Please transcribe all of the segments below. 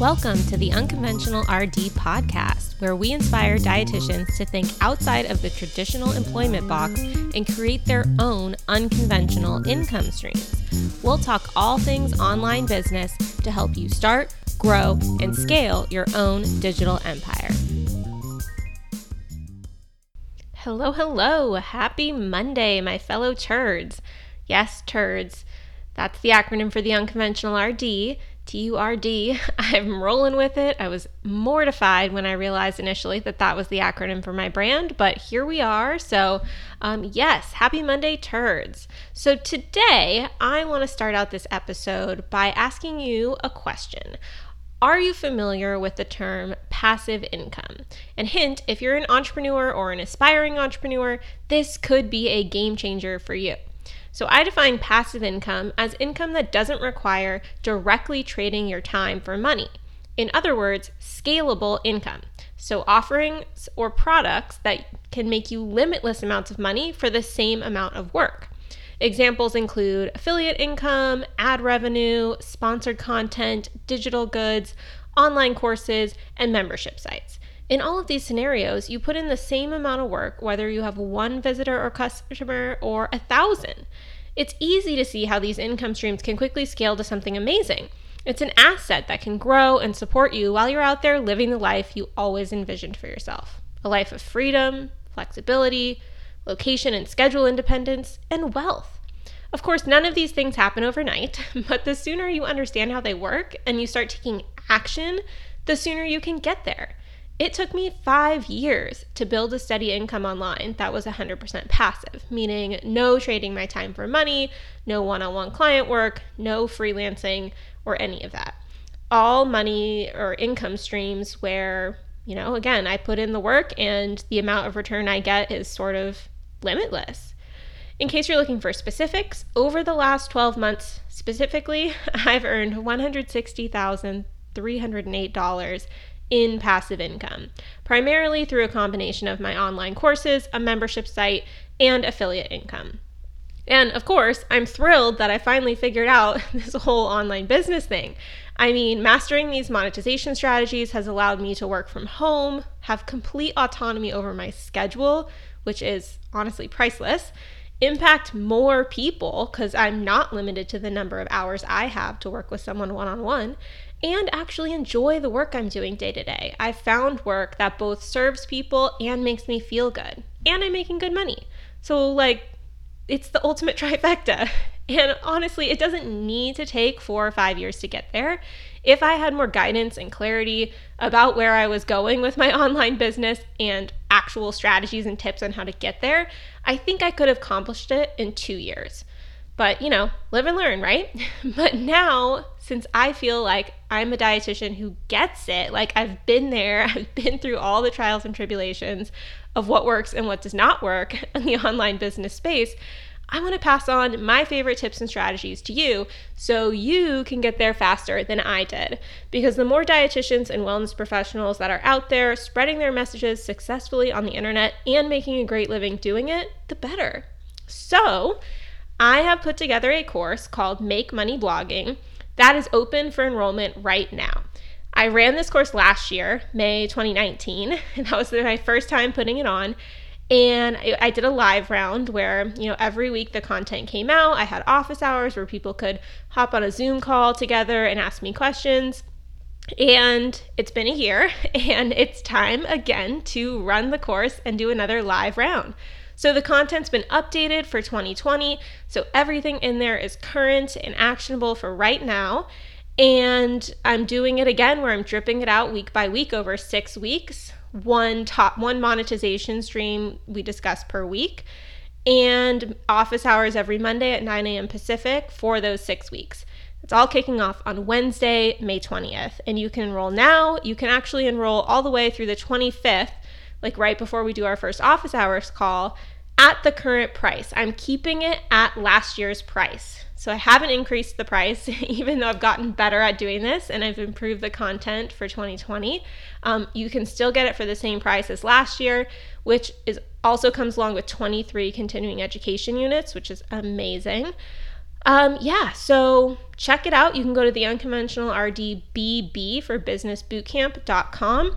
Welcome to the Unconventional RD podcast, where we inspire dietitians to think outside of the traditional employment box and create their own unconventional income streams. We'll talk all things online business to help you start, grow, and scale your own digital empire. Hello, hello. Happy Monday, my fellow turds. Yes, turds. That's the acronym for the Unconventional RD. TURD. I'm rolling with it. I was mortified when I realized initially that was the acronym for my brand, but here we are. So yes, happy Monday, turds. So today I want to start out this episode by asking you a question. Are you familiar with the term passive income? And hint, if you're an entrepreneur or an aspiring entrepreneur, this could be a game changer for you. So I define passive income as income that doesn't require directly trading your time for money. In other words, scalable income. So offerings or products that can make you limitless amounts of money for the same amount of work. Examples include affiliate income, ad revenue, sponsored content, digital goods, online courses, and membership sites. In all of these scenarios, you put in the same amount of work, whether you have one visitor or customer or 1,000. It's easy to see how these income streams can quickly scale to something amazing. It's an asset that can grow and support you while you're out there living the life you always envisioned for yourself. A life of freedom, flexibility, location and schedule independence, and wealth. Of course, none of these things happen overnight, but the sooner you understand how they work and you start taking action, the sooner you can get there. It took me 5 years to build a steady income online that was 100% passive, meaning no trading my time for money, no one-on-one client work, no freelancing or any of that. All money or income streams where, again, I put in the work and the amount of return I get is sort of limitless. In case you're looking for specifics, over the last 12 months specifically, I've earned $160,308 in passive income, primarily through a combination of my online courses, a membership site, and affiliate income. And of course, I'm thrilled that I finally figured out this whole online business thing. I mean, mastering these monetization strategies has allowed me to work from home, have complete autonomy over my schedule, which is honestly priceless, impact more people because I'm not limited to the number of hours I have to work with someone one-on-one, and actually enjoy the work I'm doing day to day. I found work that both serves people and makes me feel good, and I'm making good money. So it's the ultimate trifecta. And honestly, it doesn't need to take 4 or 5 years to get there. If I had more guidance and clarity about where I was going with my online business and actual strategies and tips on how to get there, I think I could have accomplished it in 2 years. But live and learn, right? But now, since I feel like I'm a dietitian who gets it, like I've been there, I've been through all the trials and tribulations of what works and what does not work in the online business space, I want to pass on my favorite tips and strategies to you so you can get there faster than I did. Because the more dietitians and wellness professionals that are out there spreading their messages successfully on the internet and making a great living doing it, the better. So, I have put together a course called Make Money Blogging that is open for enrollment right now. I ran this course last year, May 2019, and that was my first time putting it on. And I did a live round where, every week the content came out. I had office hours where people could hop on a Zoom call together and ask me questions. And it's been a year, and it's time again to run the course and do another live round. So the content's been updated for 2020, so everything in there is current and actionable for right now, and I'm doing it again where I'm dripping it out week by week over 6 weeks, one monetization stream we discuss per week, and office hours every Monday at 9 a.m. Pacific for those 6 weeks. It's all kicking off on Wednesday, May 20th, and you can enroll now. You can actually enroll all the way through the 25th, right before we do our first office hours call, at the current price. I'm keeping it at last year's price. So I haven't increased the price, even though I've gotten better at doing this and I've improved the content for 2020. You can still get it for the same price as last year, which also comes along with 23 continuing education units, which is amazing. So check it out. You can go to theunconventionalrdbb4businessbootcamp.com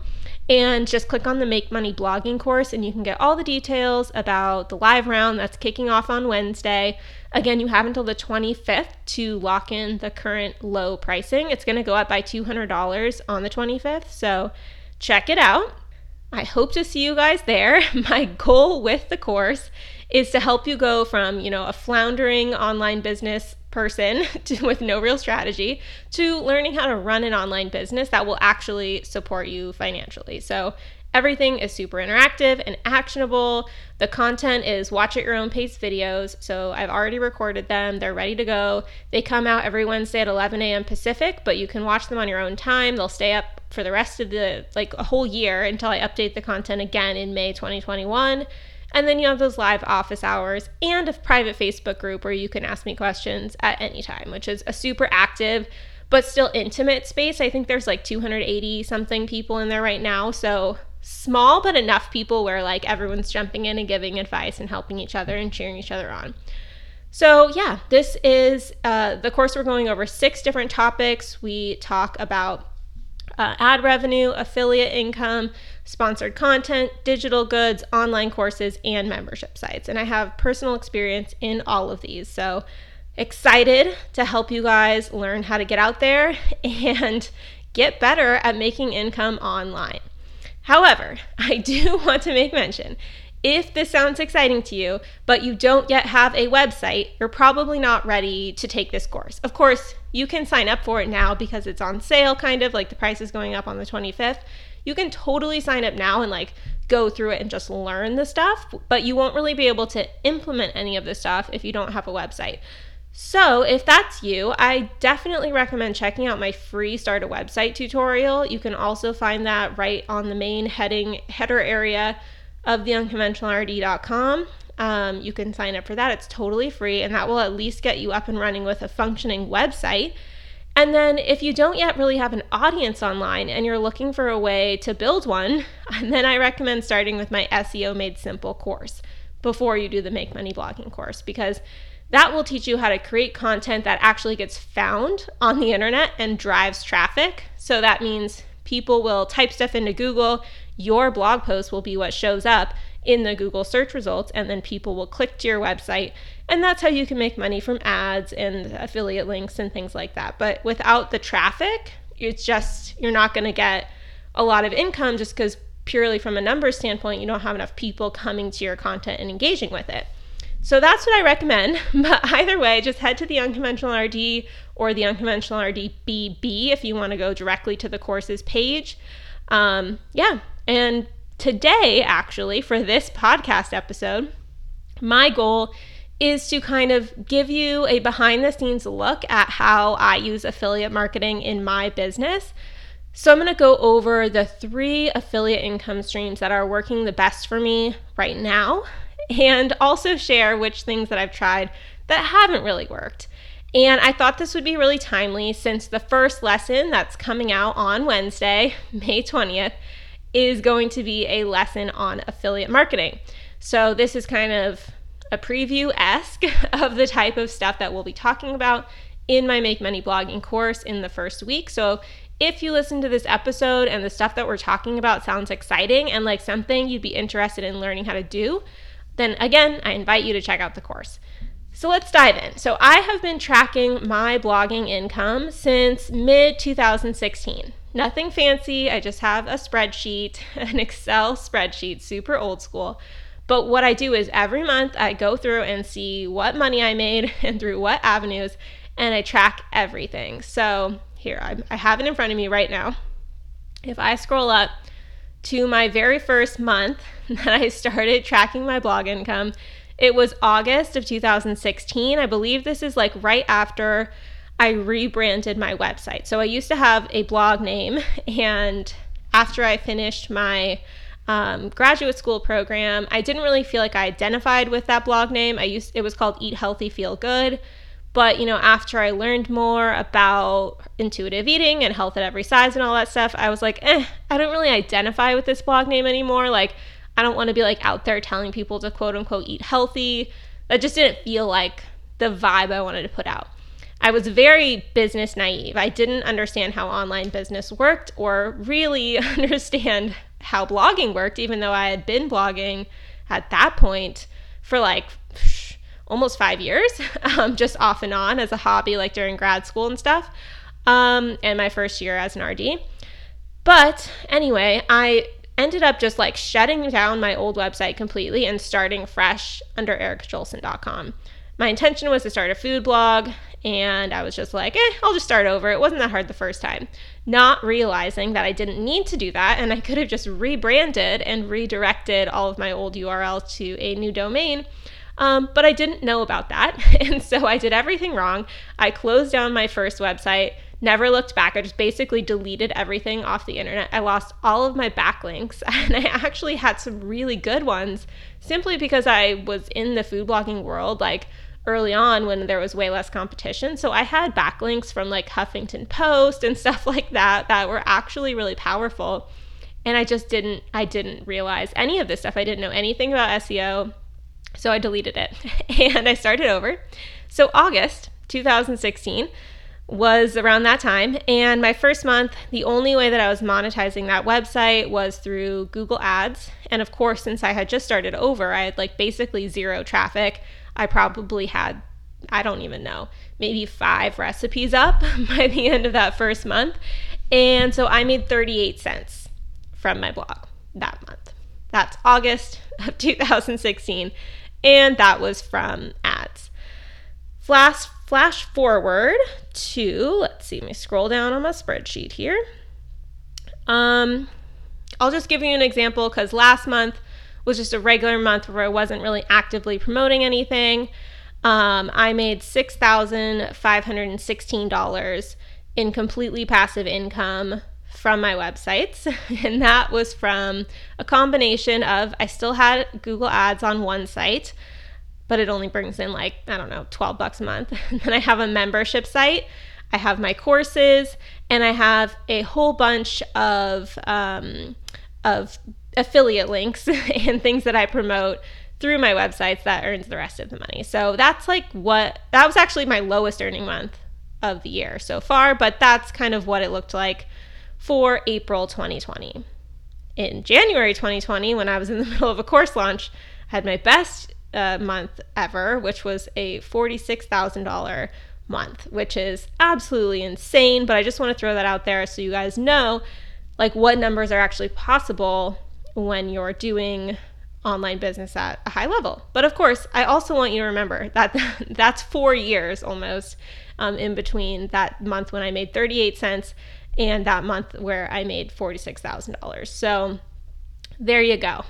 and just click on the Make Money Blogging course, and you can get all the details about the live round that's kicking off on Wednesday. Again, you have until the 25th to lock in the current low pricing. It's going to go up by $200 on the 25th, so check it out. I hope to see you guys there. My goal with the course is to help you go from, a floundering online business person with no real strategy to learning how to run an online business that will actually support you financially. So everything is super interactive and actionable. The content is watch at your own pace videos. So I've already recorded them. They're ready to go. They come out every Wednesday at 11 a.m. Pacific, but you can watch them on your own time. They'll stay up for the rest of a whole year until I update the content again in May 2021. And then you have those live office hours and a private Facebook group where you can ask me questions at any time, which is a super active but still intimate space. I think there's 280 something people in there right now. So small, but enough people where everyone's jumping in and giving advice and helping each other and cheering each other on. So this is the course. We're going over 6 different topics. We talk about ad revenue, affiliate income, sponsored content, digital goods, online courses, and membership sites. And I have personal experience in all of these. So excited to help you guys learn how to get out there and get better at making income online. However, I do want to make mention, if this sounds exciting to you, but you don't yet have a website, you're probably not ready to take this course. Of course, you can sign up for it now because it's on sale, the price is going up on the 25th. You can totally sign up now and go through it and just learn the stuff, but you won't really be able to implement any of this stuff if you don't have a website. So if that's you, I definitely recommend checking out my free Start a Website tutorial. You can also find that right on the main header area of theunconventionalrd.com. You can sign up for that. It's totally free, and that will at least get you up and running with a functioning website. And then if you don't yet really have an audience online and you're looking for a way to build one, then I recommend starting with my SEO Made Simple course before you do the Make Money Blogging course, because that will teach you how to create content that actually gets found on the internet and drives traffic. So that means people will type stuff into Google, your blog post will be what shows up in the Google search results, and then people will click to your website. And that's how you can make money from ads and affiliate links and things like that. But without the traffic, it's just, you're not going to get a lot of income just because purely from a numbers standpoint, you don't have enough people coming to your content and engaging with it. So that's what I recommend. But either way, just head to the Unconventional RD or the Unconventional RD BB if you want to go directly to the courses page. And today, actually, for this podcast episode, my goal is to kind of give you a behind the scenes look at how I use affiliate marketing in my business. So I'm going to go over the 3 affiliate income streams that are working the best for me right now, and also share which things that I've tried that haven't really worked. And I thought this would be really timely since the first lesson that's coming out on Wednesday, May 20th, is going to be a lesson on affiliate marketing. So this is kind of a preview-esque of the type of stuff that we'll be talking about in my Make Money Blogging course in the first week. So if you listen to this episode and the stuff that we're talking about sounds exciting and like something you'd be interested in learning how to do, then again, I invite you to check out the course. So let's dive in. So I have been tracking my blogging income since mid-2016. Nothing fancy, I just have a spreadsheet, an Excel spreadsheet, super old school. But what I do is every month I go through and see what money I made and through what avenues, and I track everything. So here, I have it in front of me right now. If I scroll up to my very first month that I started tracking my blog income, it was August of 2016. I believe this is right after I rebranded my website. So I used to have a blog name, and after I finished my graduate school program, I didn't really feel like I identified with that blog name. It was called Eat Healthy, Feel Good. But after I learned more about intuitive eating and health at every size and all that stuff, I was I don't really identify with this blog name anymore. I don't want to be out there telling people to quote unquote eat healthy. That just didn't feel like the vibe I wanted to put out. I was very business naive. I didn't understand how online business worked or really understand how blogging worked, even though I had been blogging at that point for like almost 5 years, just off and on as a hobby, like during grad school and stuff, and my first year as an RD. But anyway, I ended up just like shutting down my old website completely and starting fresh under ericajulson.com. My intention was to start a food blog, and I was just like, I'll just start over. It wasn't that hard the first time, not realizing that I didn't need to do that, and I could have just rebranded and redirected all of my old URLs to a new domain, but I didn't know about that, and so I did everything wrong. I closed down my first website, never looked back. I just basically deleted everything off the internet. I lost all of my backlinks, and I actually had some really good ones simply because I was in the food blogging world, like, early on when there was way less competition. So I had backlinks from like Huffington Post and stuff like that that were actually really powerful. And I just didn't realize any of this stuff. I didn't know anything about SEO. So I deleted it and I started over. So August 2016 was around that time. And my first month, the only way that I was monetizing that website was through Google Ads. And of course, since I had just started over, I had like basically zero traffic. I probably had, I don't even know, maybe 5 recipes up by the end of that first month. And so I made 38 cents from my blog that month. That's August of 2016. And that was from ads. Flash forward to, let's see, let me scroll down on my spreadsheet here. I'll just give you an example because last month was just a regular month where I wasn't really actively promoting anything. I made $6,516 in completely passive income from my websites. And that was from a combination of, I still had Google Ads on one site, but it only brings in like, I don't know, $12 a month. And then I have a membership site, I have my courses, and I have a whole bunch of affiliate links and things that I promote through my websites that earns the rest of the money. So that's like that was actually my lowest earning month of the year so far, but that's kind of what it looked like for April 2020. In January 2020, when I was in the middle of a course launch, I had my best month ever, which was a $46,000 month, which is absolutely insane, but I just want to throw that out there so you guys know like what numbers are actually possible when you're doing online business at a high level. But of course, I also want you to remember that that's 4 years almost in between that month when I made 38 cents and that month where I made $46,000. So there you go.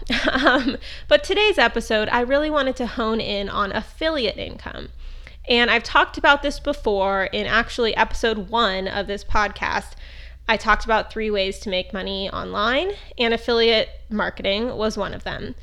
But today's episode, I really wanted to hone in on affiliate income. And I've talked about this before in actually episode 1 of this podcast. I talked about 3 ways to make money online, and affiliate marketing was one of them.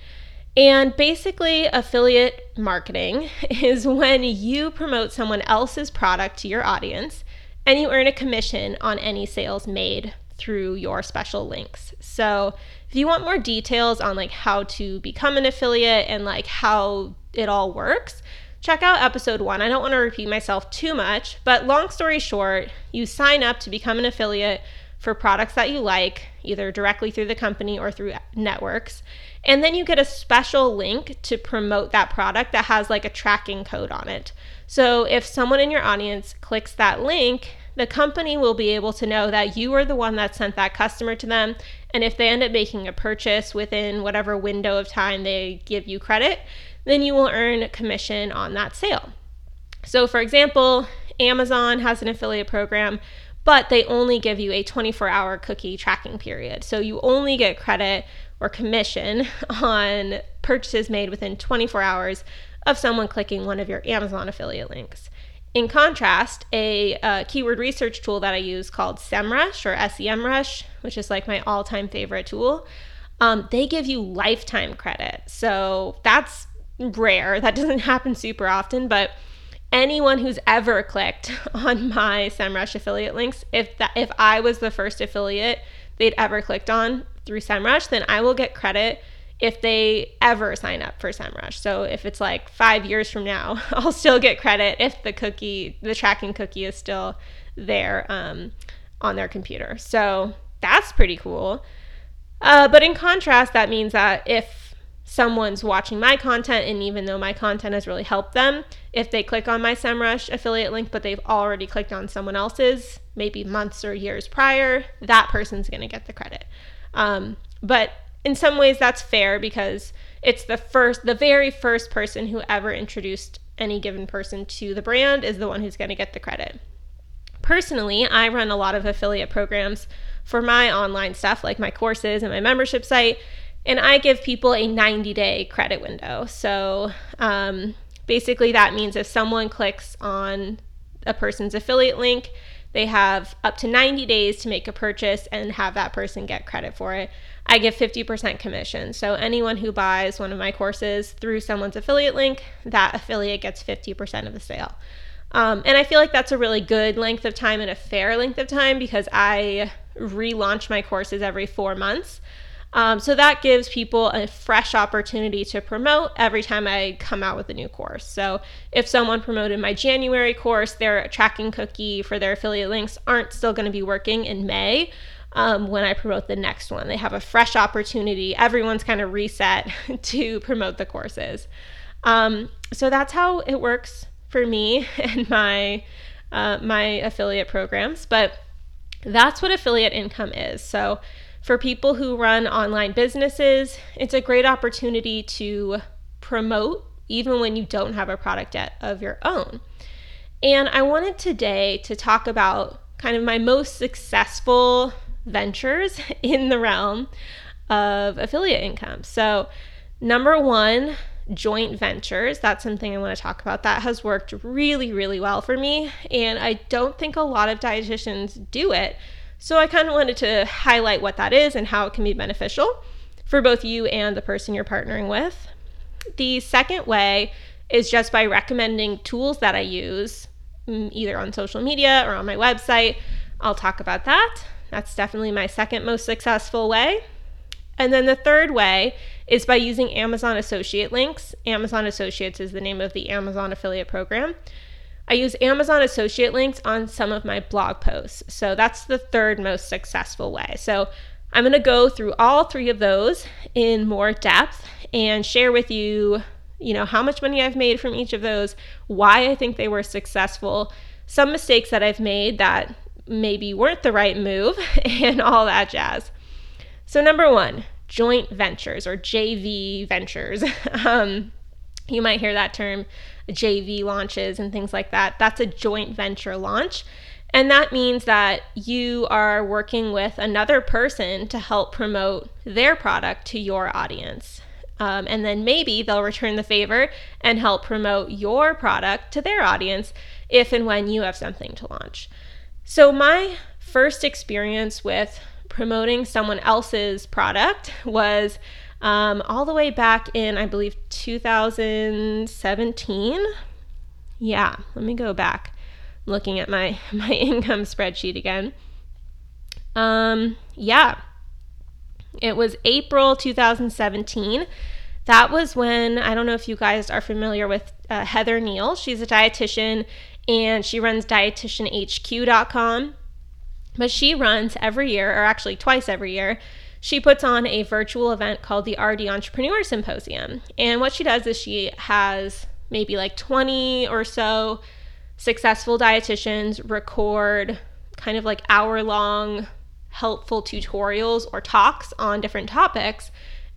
And basically, affiliate marketing is when you promote someone else's product to your audience and you earn a commission on any sales made through your special links. So if you want more details on like how to become an affiliate and like how it all works, check out episode 1. I don't want to repeat myself too much, but long story short, you sign up to become an affiliate for products that you like, either directly through the company or through networks, and then you get a special link to promote that product that has like a tracking code on it. So if someone in your audience clicks that link, the company will be able to know that you are the one that sent that customer to them, and if they end up making a purchase within whatever window of time they give you credit, then you will earn commission on that sale. So for example, Amazon has an affiliate program, but they only give you a 24-hour cookie tracking period. So you only get credit or commission on purchases made within 24 hours of someone clicking one of your Amazon affiliate links. In contrast, a keyword research tool that I use called SEMrush or SEMrush, which is like my all-time favorite tool, they give you lifetime credit. So that's rare. That doesn't happen super often, but anyone who's ever clicked on my SEMrush affiliate links, if I was the first affiliate they'd ever clicked on through SEMrush, then I will get credit if they ever sign up for SEMrush. So if it's like 5 years from now, I'll still get credit if the cookie, the tracking cookie is still there on their computer. So that's pretty cool. But in contrast, that means that if someone's watching my content, and even though my content has really helped them, if they click on my SEMrush affiliate link, but they've already clicked on someone else's, maybe months or years prior, that person's going to get the credit. But in some ways that's fair, because it's the very first person who ever introduced any given person to the brand is the one who's going to get the credit. Personally, I run a lot of affiliate programs for my online stuff, like my courses and my membership site, and I give people a 90-day credit window. So basically that means if someone clicks on a person's affiliate link, they have up to 90 days to make a purchase and have that person get credit for it. I give 50% commission. So anyone who buys one of my courses through someone's affiliate link, that affiliate gets 50% of the sale. And I feel like that's a really good length of time and a fair length of time, because I relaunch my courses every 4 months. So that gives people a fresh opportunity to promote every time I come out with a new course. So if someone promoted my January course, their tracking cookie for their affiliate links aren't still going to be working in May when I promote the next one. They have a fresh opportunity. Everyone's kind of reset to promote the courses. So that's how it works for me and my affiliate programs. But that's what affiliate income is. So for people who run online businesses, it's a great opportunity to promote even when you don't have a product yet of your own. And I wanted today to talk about kind of my most successful ventures in the realm of affiliate income. So number one, joint ventures. That's something I want to talk about. That has worked really, really well for me, and I don't think a lot of dietitians do it. So I kind of wanted to highlight what that is and how it can be beneficial for both you and the person you're partnering with. The second way is just by recommending tools that I use either on social media or on my website. I'll talk about that. That's definitely my second most successful way. And then the third way is by using Amazon Associate links. Amazon Associates is the name of the Amazon affiliate program. I use Amazon Associate links on some of my blog posts. So that's the third most successful way. So I'm going to go through all three of those in more depth and share with you, you know, how much money I've made from each of those, why I think they were successful, some mistakes that I've made that maybe weren't the right move, and all that jazz. So number one, joint ventures, or JV ventures. You might hear that term, JV launches and things like that. That's a joint venture launch. And that means that you are working with another person to help promote their product to your audience. And then maybe they'll return the favor and help promote your product to their audience if and when you have something to launch. So my first experience with promoting someone else's product was all the way back in, I believe, 2017. Yeah, let me go back. I'm looking at my income spreadsheet again. Yeah, it was April 2017. That was when, I don't know if you guys are familiar with Heather Neal. She's a dietitian and she runs dietitianhq.com. But she runs every year, or actually twice every year, she puts on a virtual event called the RD Entrepreneur Symposium. And what she does is she has maybe like 20 or so successful dietitians record kind of like hour-long helpful tutorials or talks on different topics.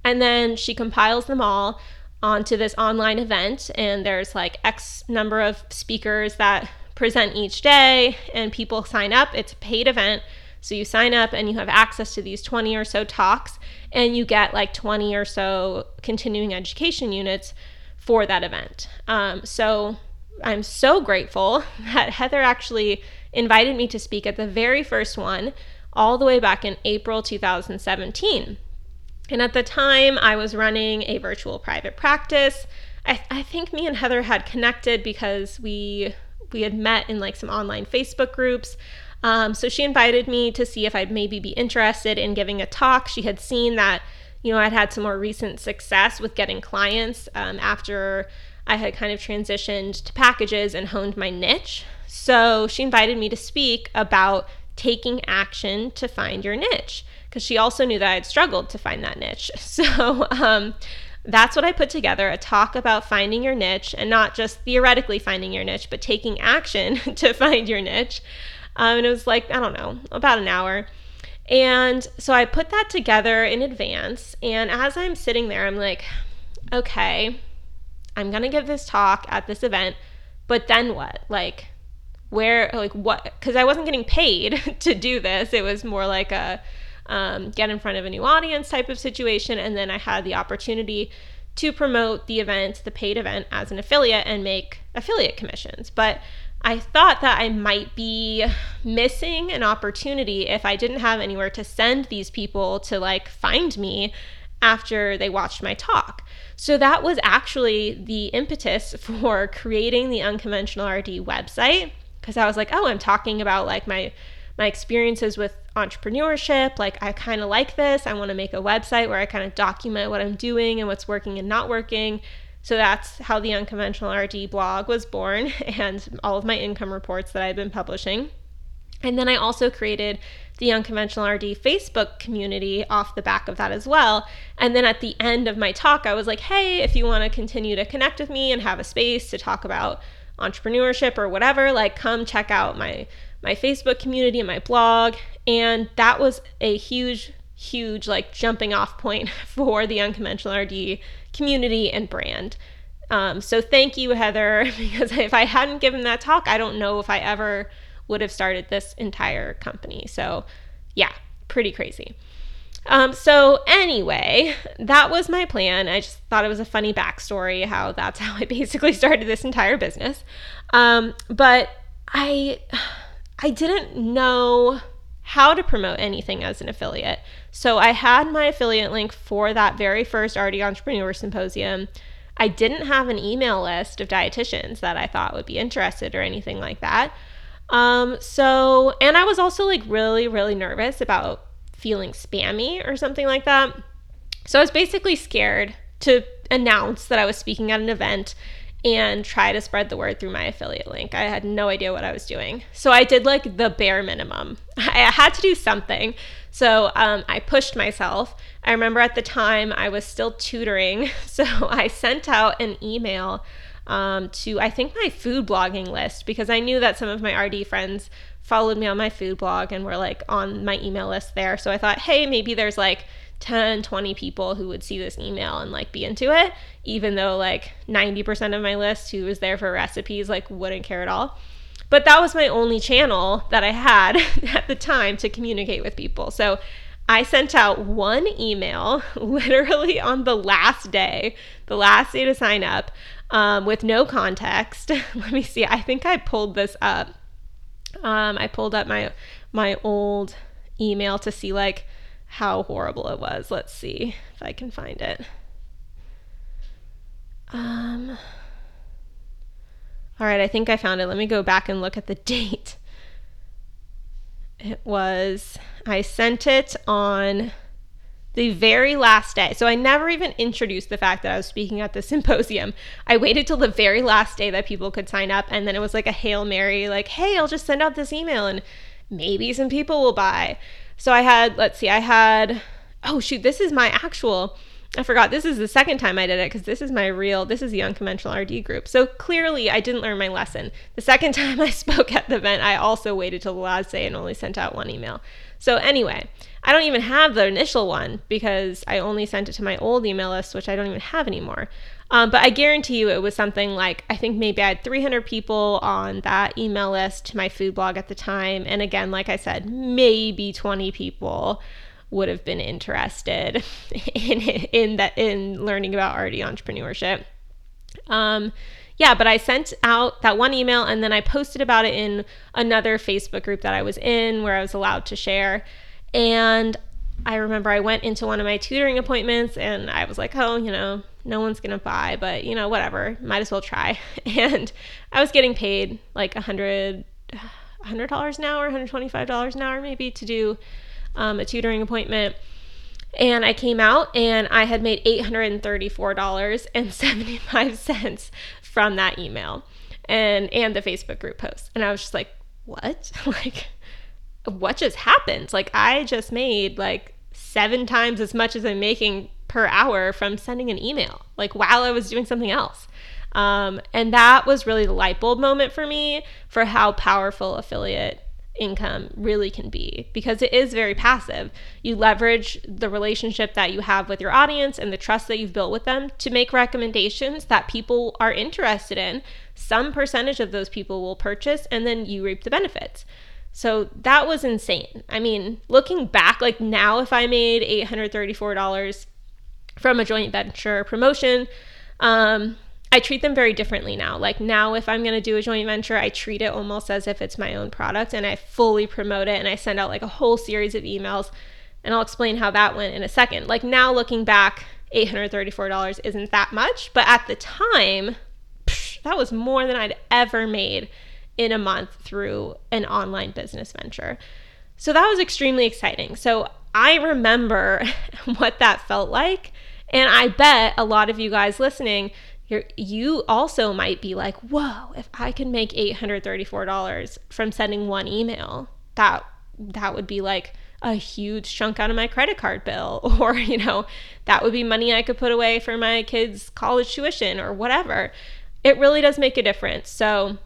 And then she compiles them all onto this online event. And there's like X number of speakers that present each day, and people sign up. It's a paid event. So you sign up and you have access to these 20 or so talks, and you get like 20 or so continuing education units for that event. So I'm so grateful that Heather actually invited me to speak at the very first one all the way back in April 2017. And at the time I was running a virtual private practice. I think me and Heather had connected because we had met in like some online Facebook groups. So she invited me to see if I'd maybe be interested in giving a talk. She had seen that you know, I'd had some more recent success with getting clients after I had kind of transitioned to packages and honed my niche. So she invited me to speak about taking action to find your niche, because she also knew that I'd struggled to find that niche. So that's what I put together, a talk about finding your niche, and not just theoretically finding your niche, but taking action to find your niche. And it was like, I don't know, about an hour. And so I put that together in advance. And as I'm sitting there, I'm like, okay, I'm going to give this talk at this event, but then what? Like, where, like what? Because I wasn't getting paid to do this. It was more like a get in front of a new audience type of situation. And then I had the opportunity to promote the event, the paid event, as an affiliate and make affiliate commissions. But I thought that I might be missing an opportunity if I didn't have anywhere to send these people to like find me after they watched my talk. So that was actually the impetus for creating the Unconventional RD website, because I was like, oh, I'm talking about like my experiences with entrepreneurship. Like, I kind of like this. I want to make a website where I kind of document what I'm doing and what's working and not working. So that's how the Unconventional RD blog was born, and all of my income reports that I've been publishing. And then I also created the Unconventional RD Facebook community off the back of that as well. And then at the end of my talk, I was like, hey, if you want to continue to connect with me and have a space to talk about entrepreneurship or whatever, like, come check out my Facebook community and my blog. And that was a huge like jumping off point for the Unconventional RD community and brand. So thank you, Heather, because if I hadn't given that talk, I don't know if I ever would have started this entire company. So yeah, pretty crazy. So anyway, that was my plan. I just thought it was a funny backstory, how that's how I basically started this entire business. But I didn't know how to promote anything as an affiliate. So I had my affiliate link for that very first RD Entrepreneur Symposium. I didn't have an email list of dietitians that I thought would be interested or anything like that. And I was also like really nervous about feeling spammy or something like that. So I was basically scared to announce that I was speaking at an event and try to spread the word through my affiliate link. I had no idea what I was doing. So I did like the bare minimum. I had to do something. So I pushed myself. I remember at the time I was still tutoring. So I sent out an email to, I think, my food blogging list, because I knew that some of my RD friends followed me on my food blog and were like on my email list there. So I thought, hey, maybe there's like 10, 20 people who would see this email and like be into it, even though like 90% of my list who was there for recipes like wouldn't care at all. But that was my only channel that I had at the time to communicate with people. So I sent out one email literally on the last day to sign up, with no context. Let me see. I think I pulled this up. I pulled up my old email to see like how horrible it was. Let's see if I can find it. All right, I think I found it. Let me go back and look at the date. I sent it on the very last day. So I never even introduced the fact that I was speaking at the symposium. I waited till the very last day that people could sign up. And then it was like a Hail Mary, like, hey, I'll just send out this email and maybe some people will buy. So I had, this is the second time I did it, because this is the Unconventional RD group. So clearly I didn't learn my lesson. The second time I spoke at the event, I also waited till the last day and only sent out one email. So anyway, I don't even have the initial one because I only sent it to my old email list, which I don't even have anymore. But I guarantee you it was something like, I think maybe I had 300 people on that email list to my food blog at the time. And again, like I said, maybe 20 people would have been interested in learning about RD entrepreneurship. But I sent out that one email and then I posted about it in another Facebook group that I was in where I was allowed to share. And I remember I went into one of my tutoring appointments and I was like, oh, you know, no one's going to buy, but you know, whatever, might as well try. And I was getting paid like $100 an hour, $125 an hour maybe to do a tutoring appointment. And I came out and I had made $834.75 from that email and the Facebook group post. And I was just like, what? Like, what just happened? Like, I just made like 7 times as much as I'm making per hour from sending an email, like while I was doing something else. And that was really the light bulb moment for me for how powerful affiliate income really can be, because it is very passive. You leverage the relationship that you have with your audience and the trust that you've built with them to make recommendations that people are interested in. Some percentage of those people will purchase, and then you reap the benefits. So that was insane. I mean, looking back, like now, if I made $834 from a joint venture promotion, I treat them very differently now. Like now, if I'm going to do a joint venture, I treat it almost as if it's my own product, and I fully promote it, and I send out like a whole series of emails, and I'll explain how that went in a second. Like now looking back, $834 isn't that much, but at the time, that was more than I'd ever made in a month through an online business venture. So that was extremely exciting. So I remember what that felt like, and I bet a lot of you guys listening, you also might be like, whoa, if I can make $834 from sending one email, that would be like a huge chunk out of my credit card bill, or, you know, that would be money I could put away for my kids' college tuition or whatever. It really does make a difference. So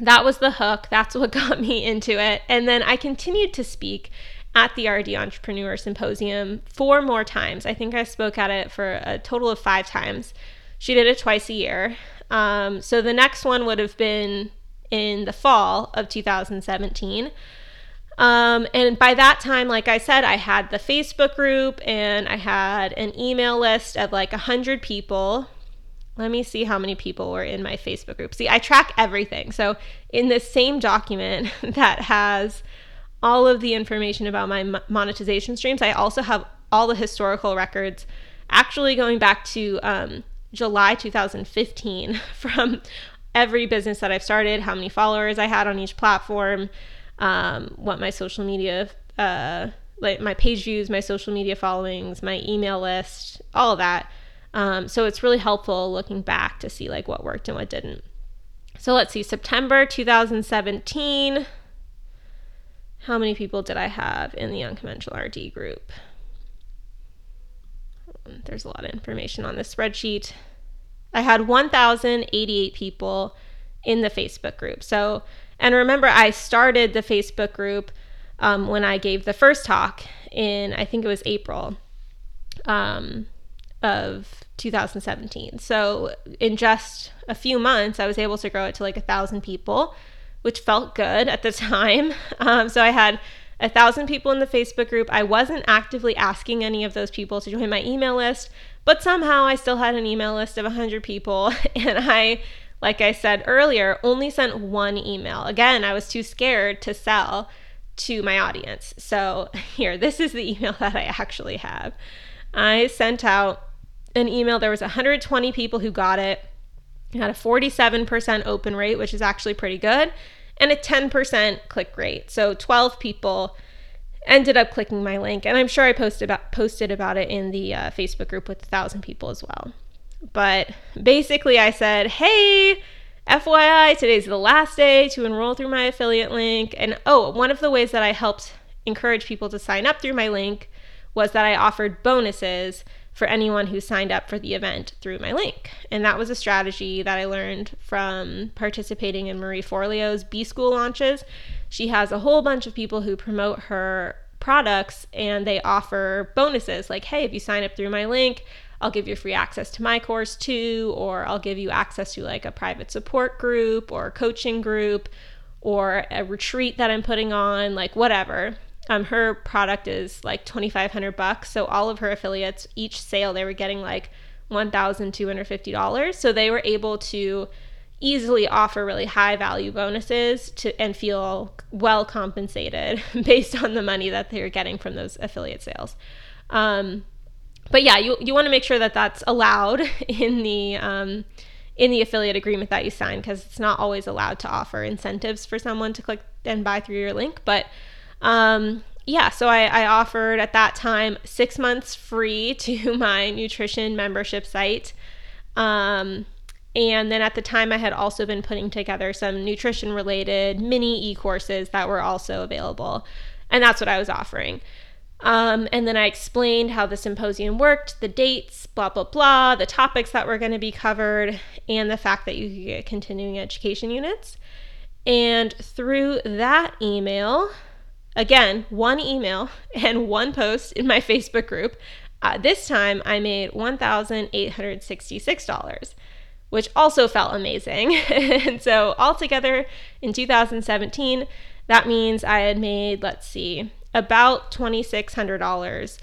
that was the hook. That's what got me into it. And then I continued to speak at the RD Entrepreneur Symposium 4 more times. I think I spoke at it for a total of 5 times. She did it twice a year. So the next one would have been in the fall of 2017. And by that time, like I said, I had the Facebook group and I had an email list of like 100 people. Let me see how many people were in my Facebook group. See, I track everything. So in this same document that has all of the information about my monetization streams, I also have all the historical records, actually going back to July 2015, from every business that I've started, how many followers I had on each platform, what my social media, like my page views, my social media followings, my email list, all of that. So it's really helpful looking back to see like what worked and what didn't. So let's see, September 2017, how many people did I have in the Unconventional RD group? There's a lot of information on this spreadsheet. I had 1,088 people in the Facebook group. So, and remember, I started the Facebook group when I gave the first talk in, I think it was April of 2017. So in just a few months, I was able to grow it to like 1,000 people, which felt good at the time. So I had 1,000 people in the Facebook group. I wasn't actively asking any of those people to join my email list, but somehow I still had an email list of 100 people. And I, like I said earlier, only sent one email. Again, I was too scared to sell to my audience. So here, this is the email that I actually have. I sent out an email. There was 120 people who got it. It had a 47% open rate, which is actually pretty good, and a 10% click rate. So 12 people ended up clicking my link. And I'm sure I posted about it in the Facebook group with 1,000 people as well. But basically I said, hey, FYI, today's the last day to enroll through my affiliate link. And one of the ways that I helped encourage people to sign up through my link was that I offered bonuses for anyone who signed up for the event through my link. And that was a strategy that I learned from participating in Marie Forleo's B-School launches. She has a whole bunch of people who promote her products, and they offer bonuses like, hey, if you sign up through my link, I'll give you free access to my course too, or I'll give you access to like a private support group or coaching group or a retreat that I'm putting on, like whatever. Her product is like $2,500. So all of her affiliates, each sale, they were getting like $1,250. So they were able to easily offer really high value bonuses and feel well compensated based on the money that they were getting from those affiliate sales. But yeah, you want to make sure that that's allowed in the affiliate agreement that you sign, because it's not always allowed to offer incentives for someone to click and buy through your link. But yeah, so I offered at that time 6 months free to my nutrition membership site. And then at the time I had also been putting together some nutrition related mini e-courses that were also available. And that's what I was offering. And then I explained how the symposium worked, the dates, blah, blah, blah, the topics that were going to be covered, and the fact that you could get continuing education units. And through that email, again, one email and one post in my Facebook group, this time I made $1,866, which also felt amazing. And so altogether in 2017, that means I had made, about $2,600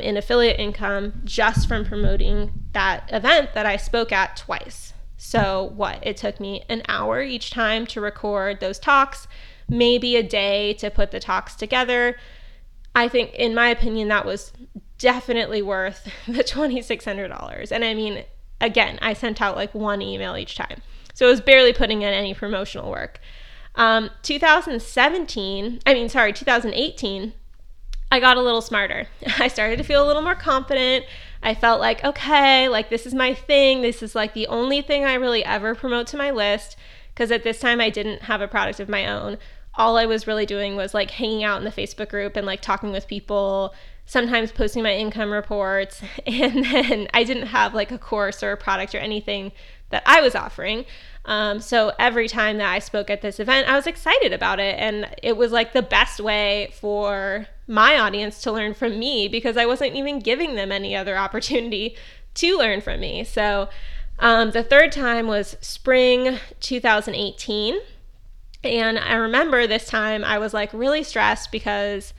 in affiliate income just from promoting that event that I spoke at twice. So it took me an hour each time to record those talks, maybe a day to put the talks together. I think, in my opinion, that was definitely worth the $2,600. And I mean, again, I sent out one email each time. So I was barely putting in any promotional work. 2018, I got a little smarter. I started to feel a little more confident. I felt okay, this is my thing. This is the only thing I really ever promote to my list, because at this time I didn't have a product of my own. All I was really doing was hanging out in the Facebook group and talking with people, sometimes posting my income reports, and then I didn't have a course or a product or anything that I was offering. So every time that I spoke at this event, I was excited about it. And it was the best way for my audience to learn from me, because I wasn't even giving them any other opportunity to learn from me. So the third time was spring 2018. And I remember this time I was really stressed because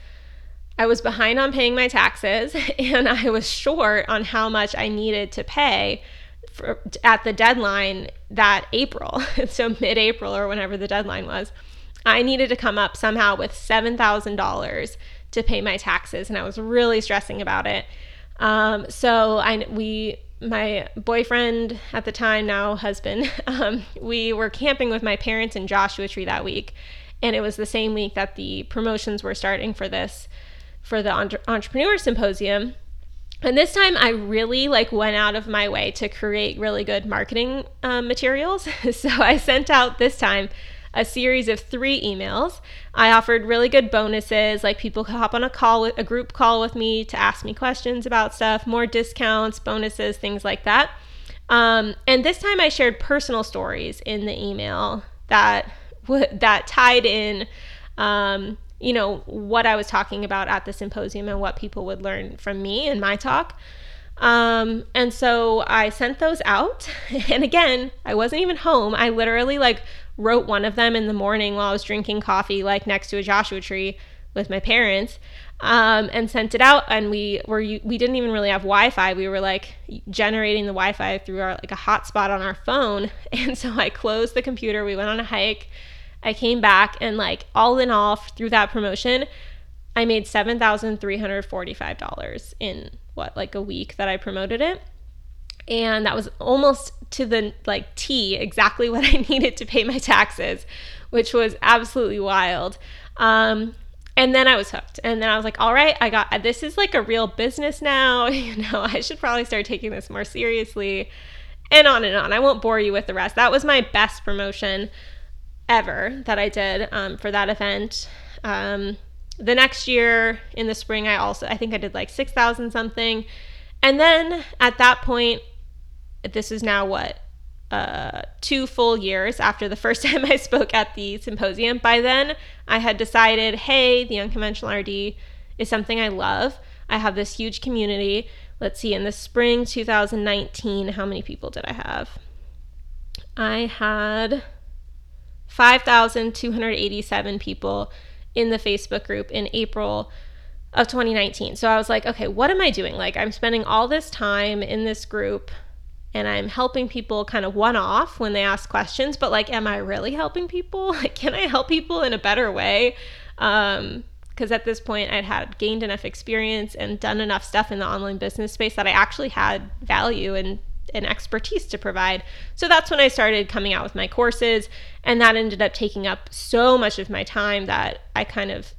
I was behind on paying my taxes and I was short on how much I needed to pay at the deadline that April. So mid-April or whenever the deadline was, I needed to come up somehow with $7,000 to pay my taxes, and I was really stressing about it. So my boyfriend at the time, now husband, we were camping with my parents in Joshua Tree that week, and it was the same week that the promotions were starting for the Entrepreneur Symposium. And this time I really went out of my way to create really good marketing materials. So I sent out this time a series of 3 emails. I offered really good bonuses, people could hop on a group call with me to ask me questions about stuff, more discounts, bonuses, things like that. And this time I shared personal stories in the email that tied in what I was talking about at the symposium and what people would learn from me and my talk. And so I sent those out. And again, I wasn't even home. I literally wrote one of them in the morning while I was drinking coffee, next to a Joshua tree with my parents, and sent it out. And we didn't even really have Wi-Fi. We were generating the Wi-Fi through our a hotspot on our phone. And so I closed the computer. We went on a hike. I came back, and all in all, through that promotion, I made $7,345 in a week that I promoted it. And that was almost to the T exactly what I needed to pay my taxes, which was absolutely wild. And then I was hooked, and then I was all right, this is a real business now. I should probably start taking this more seriously, and on and on. I won't bore you with the rest. That was my best promotion ever that I did for that event. The next year in the spring, I think I did 6,000 something. And then at that point, this is now 2 full years after the first time I spoke at the symposium. By then I had decided, hey, the Unconventional RD is something I love. I have this huge community. Let's see, in the spring 2019, how many people did I have? I had 5,287 people in the Facebook group in April of 2019. So I was okay, what am I doing? I'm spending all this time in this group and I'm helping people kind of one-off when they ask questions, but am I really helping people? Can I help people in a better way? Because at this point I'd had gained enough experience and done enough stuff in the online business space that I actually had value and expertise to provide. So that's when I started coming out with my courses, and that ended up taking up so much of my time that I kind of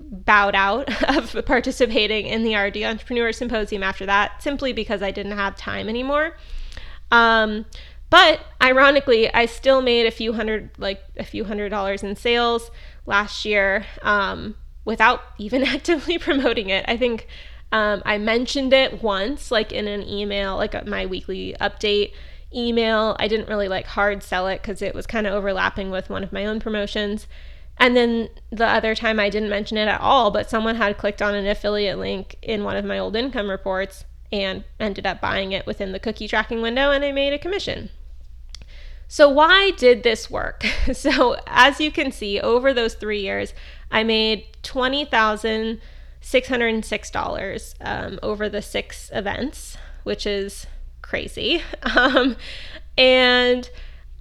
bowed out of participating in the RD Entrepreneur Symposium after that, simply because I didn't have time anymore. But ironically, I still made a few hundred dollars in sales last year, without even actively promoting it. I think I mentioned it once, like in an email, like my weekly update email. I didn't really like hard sell it because it was kind of overlapping with one of my own promotions. And then the other time I didn't mention it at all, but someone had clicked on an affiliate link in one of my old income reports and ended up buying it within the cookie tracking window, and I made a commission. So why did this work? So as you can see, over those 3 years, I made $20,606 over the 6 events, which is crazy. And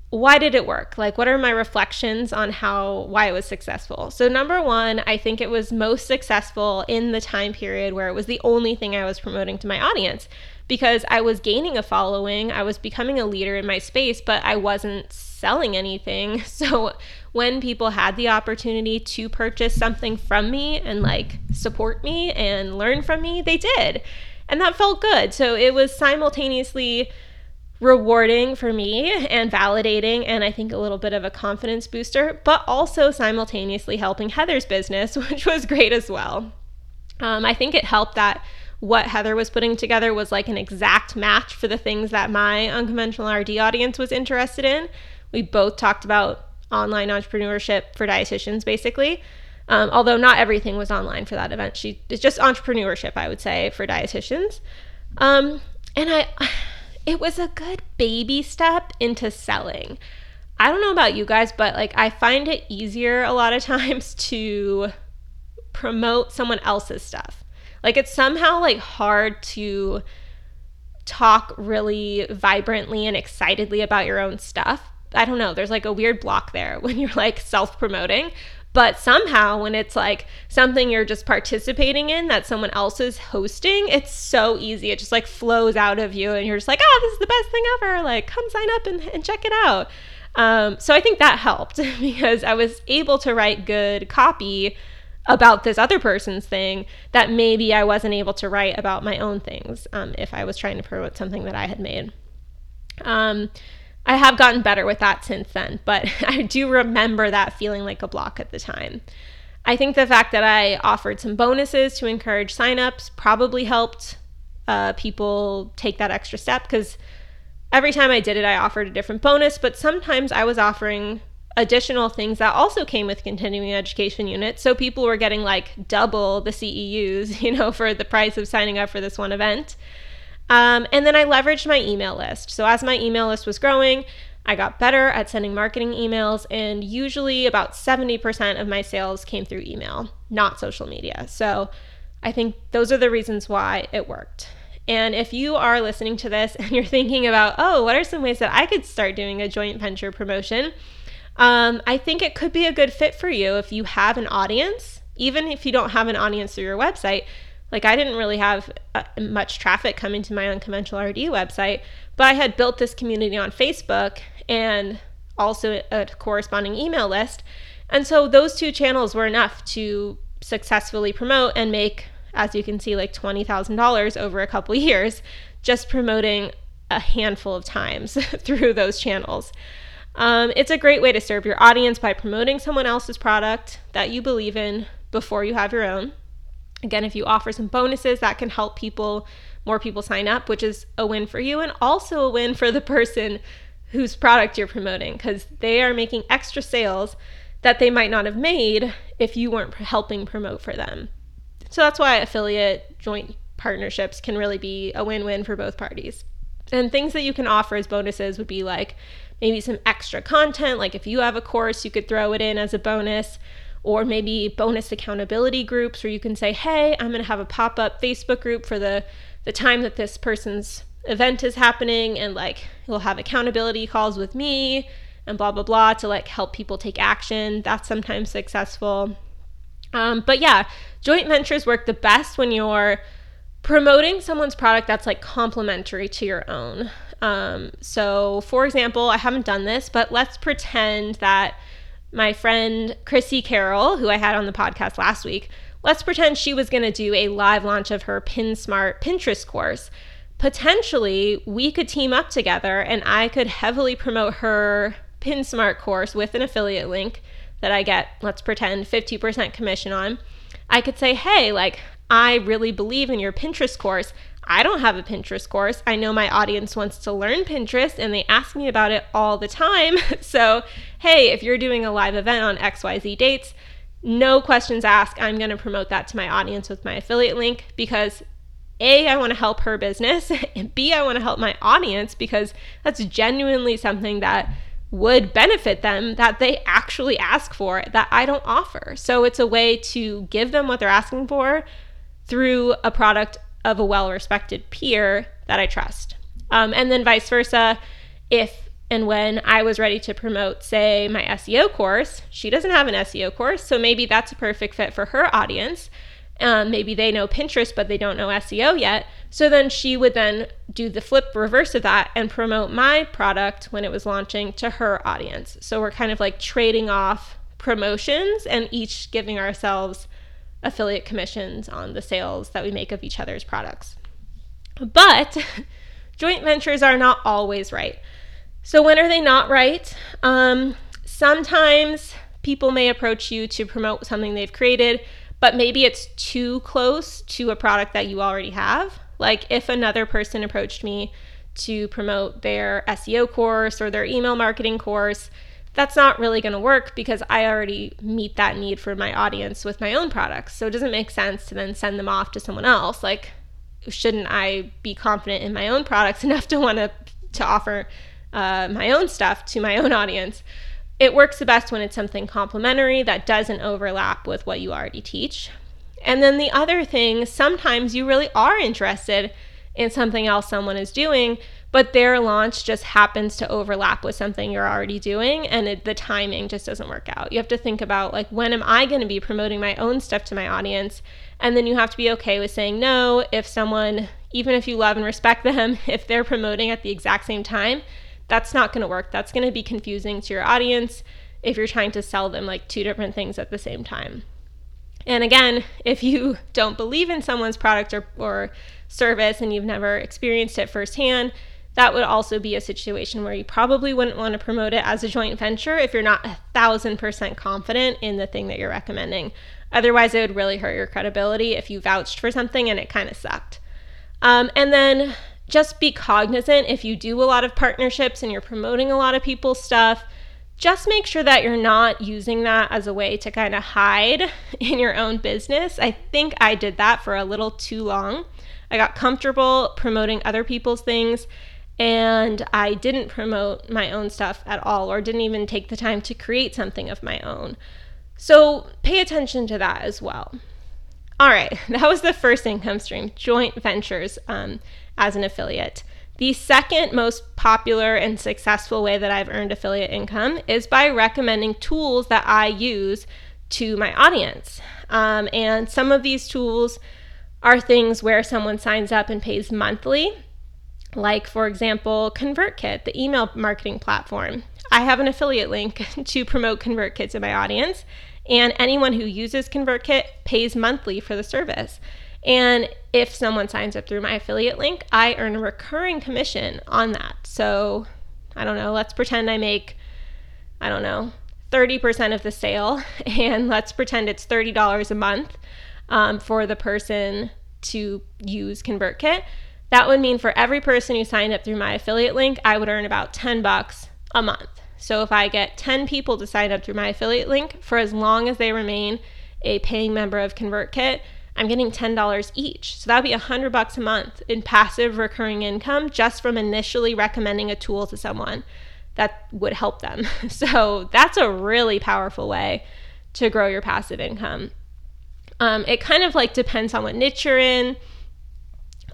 why did it work? Like, what are my reflections on why it was successful? So number one, I think it was most successful in the time period where it was the only thing I was promoting to my audience, because I was gaining a following, I was becoming a leader in my space, but I wasn't selling anything. So when people had the opportunity to purchase something from me and like support me and learn from me, they did. And that felt good. So it was simultaneously rewarding for me and validating, and I think a little bit of a confidence booster, but also simultaneously helping Heather's business, which was great as well. I think it helped that what Heather was putting together was like an exact match for the things that my Unconventional RD audience was interested in. We both talked about online entrepreneurship for dietitians, basically. Although not everything was online for that event. It's just entrepreneurship, I would say, for dietitians. It was a good baby step into selling. I don't know about you guys, but like I find it easier a lot of times to promote someone else's stuff. Like it's somehow like hard to talk really vibrantly and excitedly about your own stuff. I don't know, there's like a weird block there when you're like self-promoting. But somehow when it's like something you're just participating in that someone else is hosting, it's so easy. It just like flows out of you and you're just like, oh, this is the best thing ever. Like, come sign up and check it out. So I think that helped because I was able to write good copy about this other person's thing that maybe I wasn't able to write about my own things if I was trying to promote something that I had made. I have gotten better with that since then, but I do remember that feeling like a block at the time. I think the fact that I offered some bonuses to encourage signups probably helped people take that extra step, because every time I did it, I offered a different bonus, but sometimes I was offering additional things that also came with continuing education units. So people were getting like double the CEUs, for the price of signing up for this one event. And then I leveraged my email list. So as my email list was growing, I got better at sending marketing emails, and usually about 70% of my sales came through email, not social media. So I think those are the reasons why it worked. And if you are listening to this and you're thinking about, oh, what are some ways that I could start doing a joint venture promotion? I think it could be a good fit for you if you have an audience, even if you don't have an audience through your website. Like I didn't really have much traffic coming to my Unconventional RD website, but I had built this community on Facebook and also a corresponding email list. And so those two channels were enough to successfully promote and make, as you can see, like $20,000 over a couple years, just promoting a handful of times through those channels. It's a great way to serve your audience by promoting someone else's product that you believe in before you have your own. Again, if you offer some bonuses, that can help more people sign up, which is a win for you and also a win for the person whose product you're promoting, because they are making extra sales that they might not have made if you weren't helping promote for them. So that's why affiliate joint partnerships can really be a win-win for both parties. And things that you can offer as bonuses would be like maybe some extra content, like if you have a course, you could throw it in as a bonus. Or maybe bonus accountability groups where you can say, hey, I'm going to have a pop-up Facebook group for the time that this person's event is happening, and like you'll have accountability calls with me and blah, blah, blah to like help people take action. That's sometimes successful. But yeah, joint ventures work the best when you're promoting someone's product that's like complementary to your own. So for example, I haven't done this, but let's pretend that my friend Chrissy Carroll, who I had on the podcast last week, let's pretend she was going to do a live launch of her PinSmart Pinterest course. Potentially, we could team up together and I could heavily promote her PinSmart course with an affiliate link that I get, let's pretend, 50% commission on. I could say, hey, like, I really believe in your Pinterest course. I don't have a Pinterest course. I know my audience wants to learn Pinterest and they ask me about it all the time. So, hey, if you're doing a live event on XYZ dates, no questions asked, I'm going to promote that to my audience with my affiliate link because A, I want to help her business, and B, I want to help my audience because that's genuinely something that would benefit them that they actually ask for that I don't offer. So it's a way to give them what they're asking for through a product of a well-respected peer that I trust. And then vice versa, if and when I was ready to promote, say, my SEO course, she doesn't have an SEO course, so maybe that's a perfect fit for her audience. Maybe they know Pinterest, but they don't know SEO yet. So then she would then do the flip reverse of that and promote my product when it was launching to her audience. So we're kind of like trading off promotions and each giving ourselves affiliate commissions on the sales that we make of each other's products. But joint ventures are not always right. So when are they not right? Sometimes people may approach you to promote something they've created, but maybe it's too close to a product that you already have. Like if another person approached me to promote their SEO course or their email marketing course, that's not really going to work because I already meet that need for my audience with my own products. So it doesn't make sense to then send them off to someone else. Like, shouldn't I be confident in my own products enough to want to offer my own stuff to my own audience? It works the best when it's something complementary that doesn't overlap with what you already teach. And then the other thing, sometimes you really are interested in something else someone is doing, but their launch just happens to overlap with something you're already doing, and the timing just doesn't work out. You have to think about, like, when am I going to be promoting my own stuff to my audience? And then you have to be okay with saying no if someone, even if you love and respect them, if they're promoting at the exact same time, that's not going to work. That's going to be confusing to your audience if you're trying to sell them like two different things at the same time. And again, if you don't believe in someone's product or service and you've never experienced it firsthand, that would also be a situation where you probably wouldn't want to promote it as a joint venture if you're not 1,000% confident in the thing that you're recommending. Otherwise, it would really hurt your credibility if you vouched for something and it kind of sucked. And then just be cognizant if you do a lot of partnerships and you're promoting a lot of people's stuff, just make sure that you're not using that as a way to kind of hide in your own business. I think I did that for a little too long. I got comfortable promoting other people's things and I didn't promote my own stuff at all or didn't even take the time to create something of my own. So pay attention to that as well. All right, that was the first income stream, joint ventures as an affiliate. The second most popular and successful way that I've earned affiliate income is by recommending tools that I use to my audience. And some of these tools are things where someone signs up and pays monthly, like, for example, ConvertKit, the email marketing platform. I have an affiliate link to promote ConvertKit to my audience, and anyone who uses ConvertKit pays monthly for the service. And if someone signs up through my affiliate link, I earn a recurring commission on that. So I don't know, let's pretend I make, 30% of the sale, and let's pretend it's $30 a month for the person to use ConvertKit. That would mean for every person who signed up through my affiliate link, I would earn about $10 a month. So if I get 10 people to sign up through my affiliate link, for as long as they remain a paying member of ConvertKit, I'm getting $10 each. So that would be $100 a month in passive recurring income just from initially recommending a tool to someone that would help them. So that's a really powerful way to grow your passive income. It kind of like depends on what niche you're in.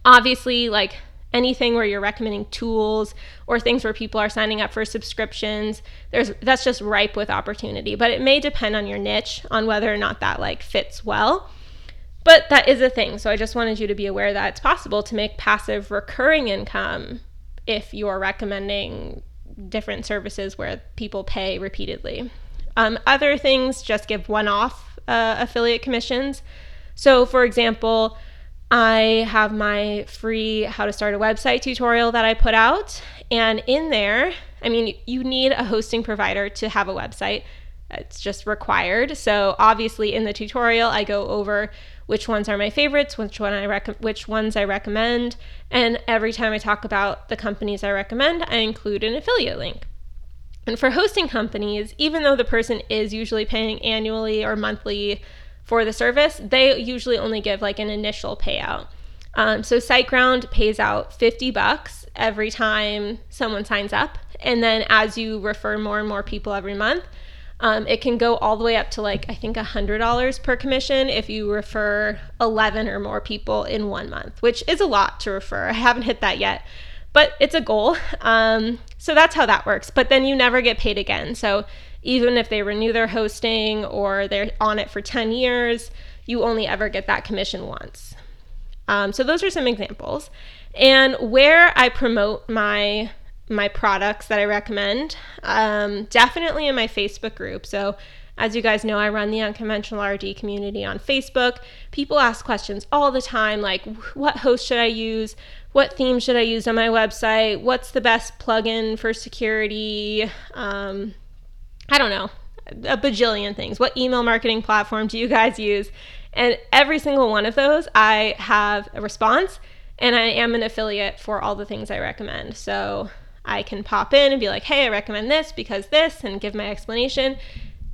Obviously, like anything where you're recommending tools or things where people are signing up for subscriptions, that's just ripe with opportunity, but it may depend on your niche on whether or not that like fits well. But that is a thing. So I just wanted you to be aware that it's possible to make passive recurring income if you're recommending different services where people pay repeatedly. Other things just give one-off affiliate commissions. So for example, I have my free How to Start a Website tutorial that I put out. And in there, I mean, you need a hosting provider to have a website. It's just required. So obviously in the tutorial, I go over which ones are my favorites, which ones I recommend. And every time I talk about the companies I recommend, I include an affiliate link. And for hosting companies, even though the person is usually paying annually or monthly for the service, they usually only give like an initial payout. So SiteGround pays out $50 every time someone signs up. And then as you refer more and more people every month, it can go all the way up to like, I think $100 per commission if you refer 11 or more people in 1 month, which is a lot to refer. I haven't hit that yet, but it's a goal. So that's how that works. But then you never get paid again. So even if they renew their hosting or they're on it for 10 years, you only ever get that commission once. So those are some examples. And where I promote my products that I recommend, definitely in my Facebook group. So as you guys know, I run the Unconventional RD community on Facebook. People ask questions all the time, like what host should I use? What theme should I use on my website? What's the best plugin for security? I don't know, a bajillion things. What email marketing platform do you guys use? And every single one of those, I have a response, and I am an affiliate for all the things I recommend. So I can pop in and be like, hey, I recommend this because this, and give my explanation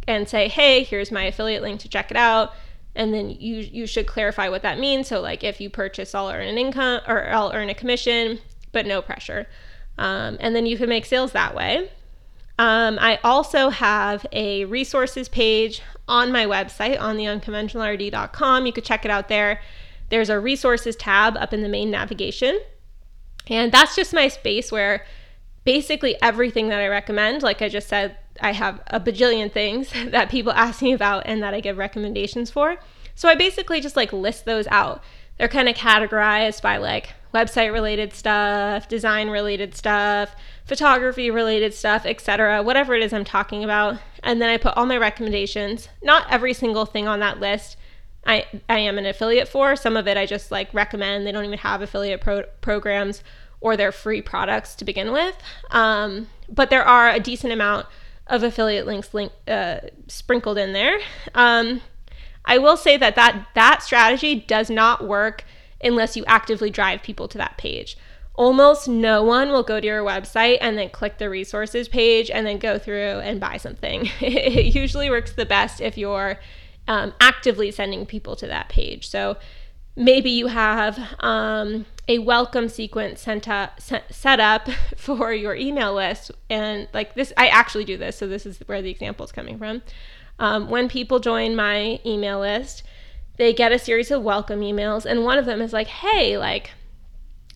and say, hey, here's my affiliate link to check it out. And then you should clarify what that means. So like if you purchase, I'll earn an income, or I'll earn a commission, but no pressure. And then you can make sales that way. I also have a resources page on my website on theunconventionalrd.com. You could check it out there. There's a resources tab up in the main navigation. And that's just my space where basically everything that I recommend, like I just said, I have a bajillion things that people ask me about and that I give recommendations for. So I basically just like list those out. They're kind of categorized by like website related stuff, design related stuff, photography related stuff, etc., whatever it is I'm talking about. And then I put all my recommendations. Not every single thing on that list I am an affiliate for. Some of it I just like recommend. They don't even have affiliate programs or their free products to begin with. But there are a decent amount of affiliate links sprinkled in there. I will say that strategy does not work unless you actively drive people to that page. Almost no one will go to your website and then click the resources page and then go through and buy something. It usually works the best if you're actively sending people to that page. So maybe you have a welcome sequence set up for your email list. And like this, I actually do this, so this is where the example is coming from. When people join my email list, they get a series of welcome emails, and one of them is like, hey, like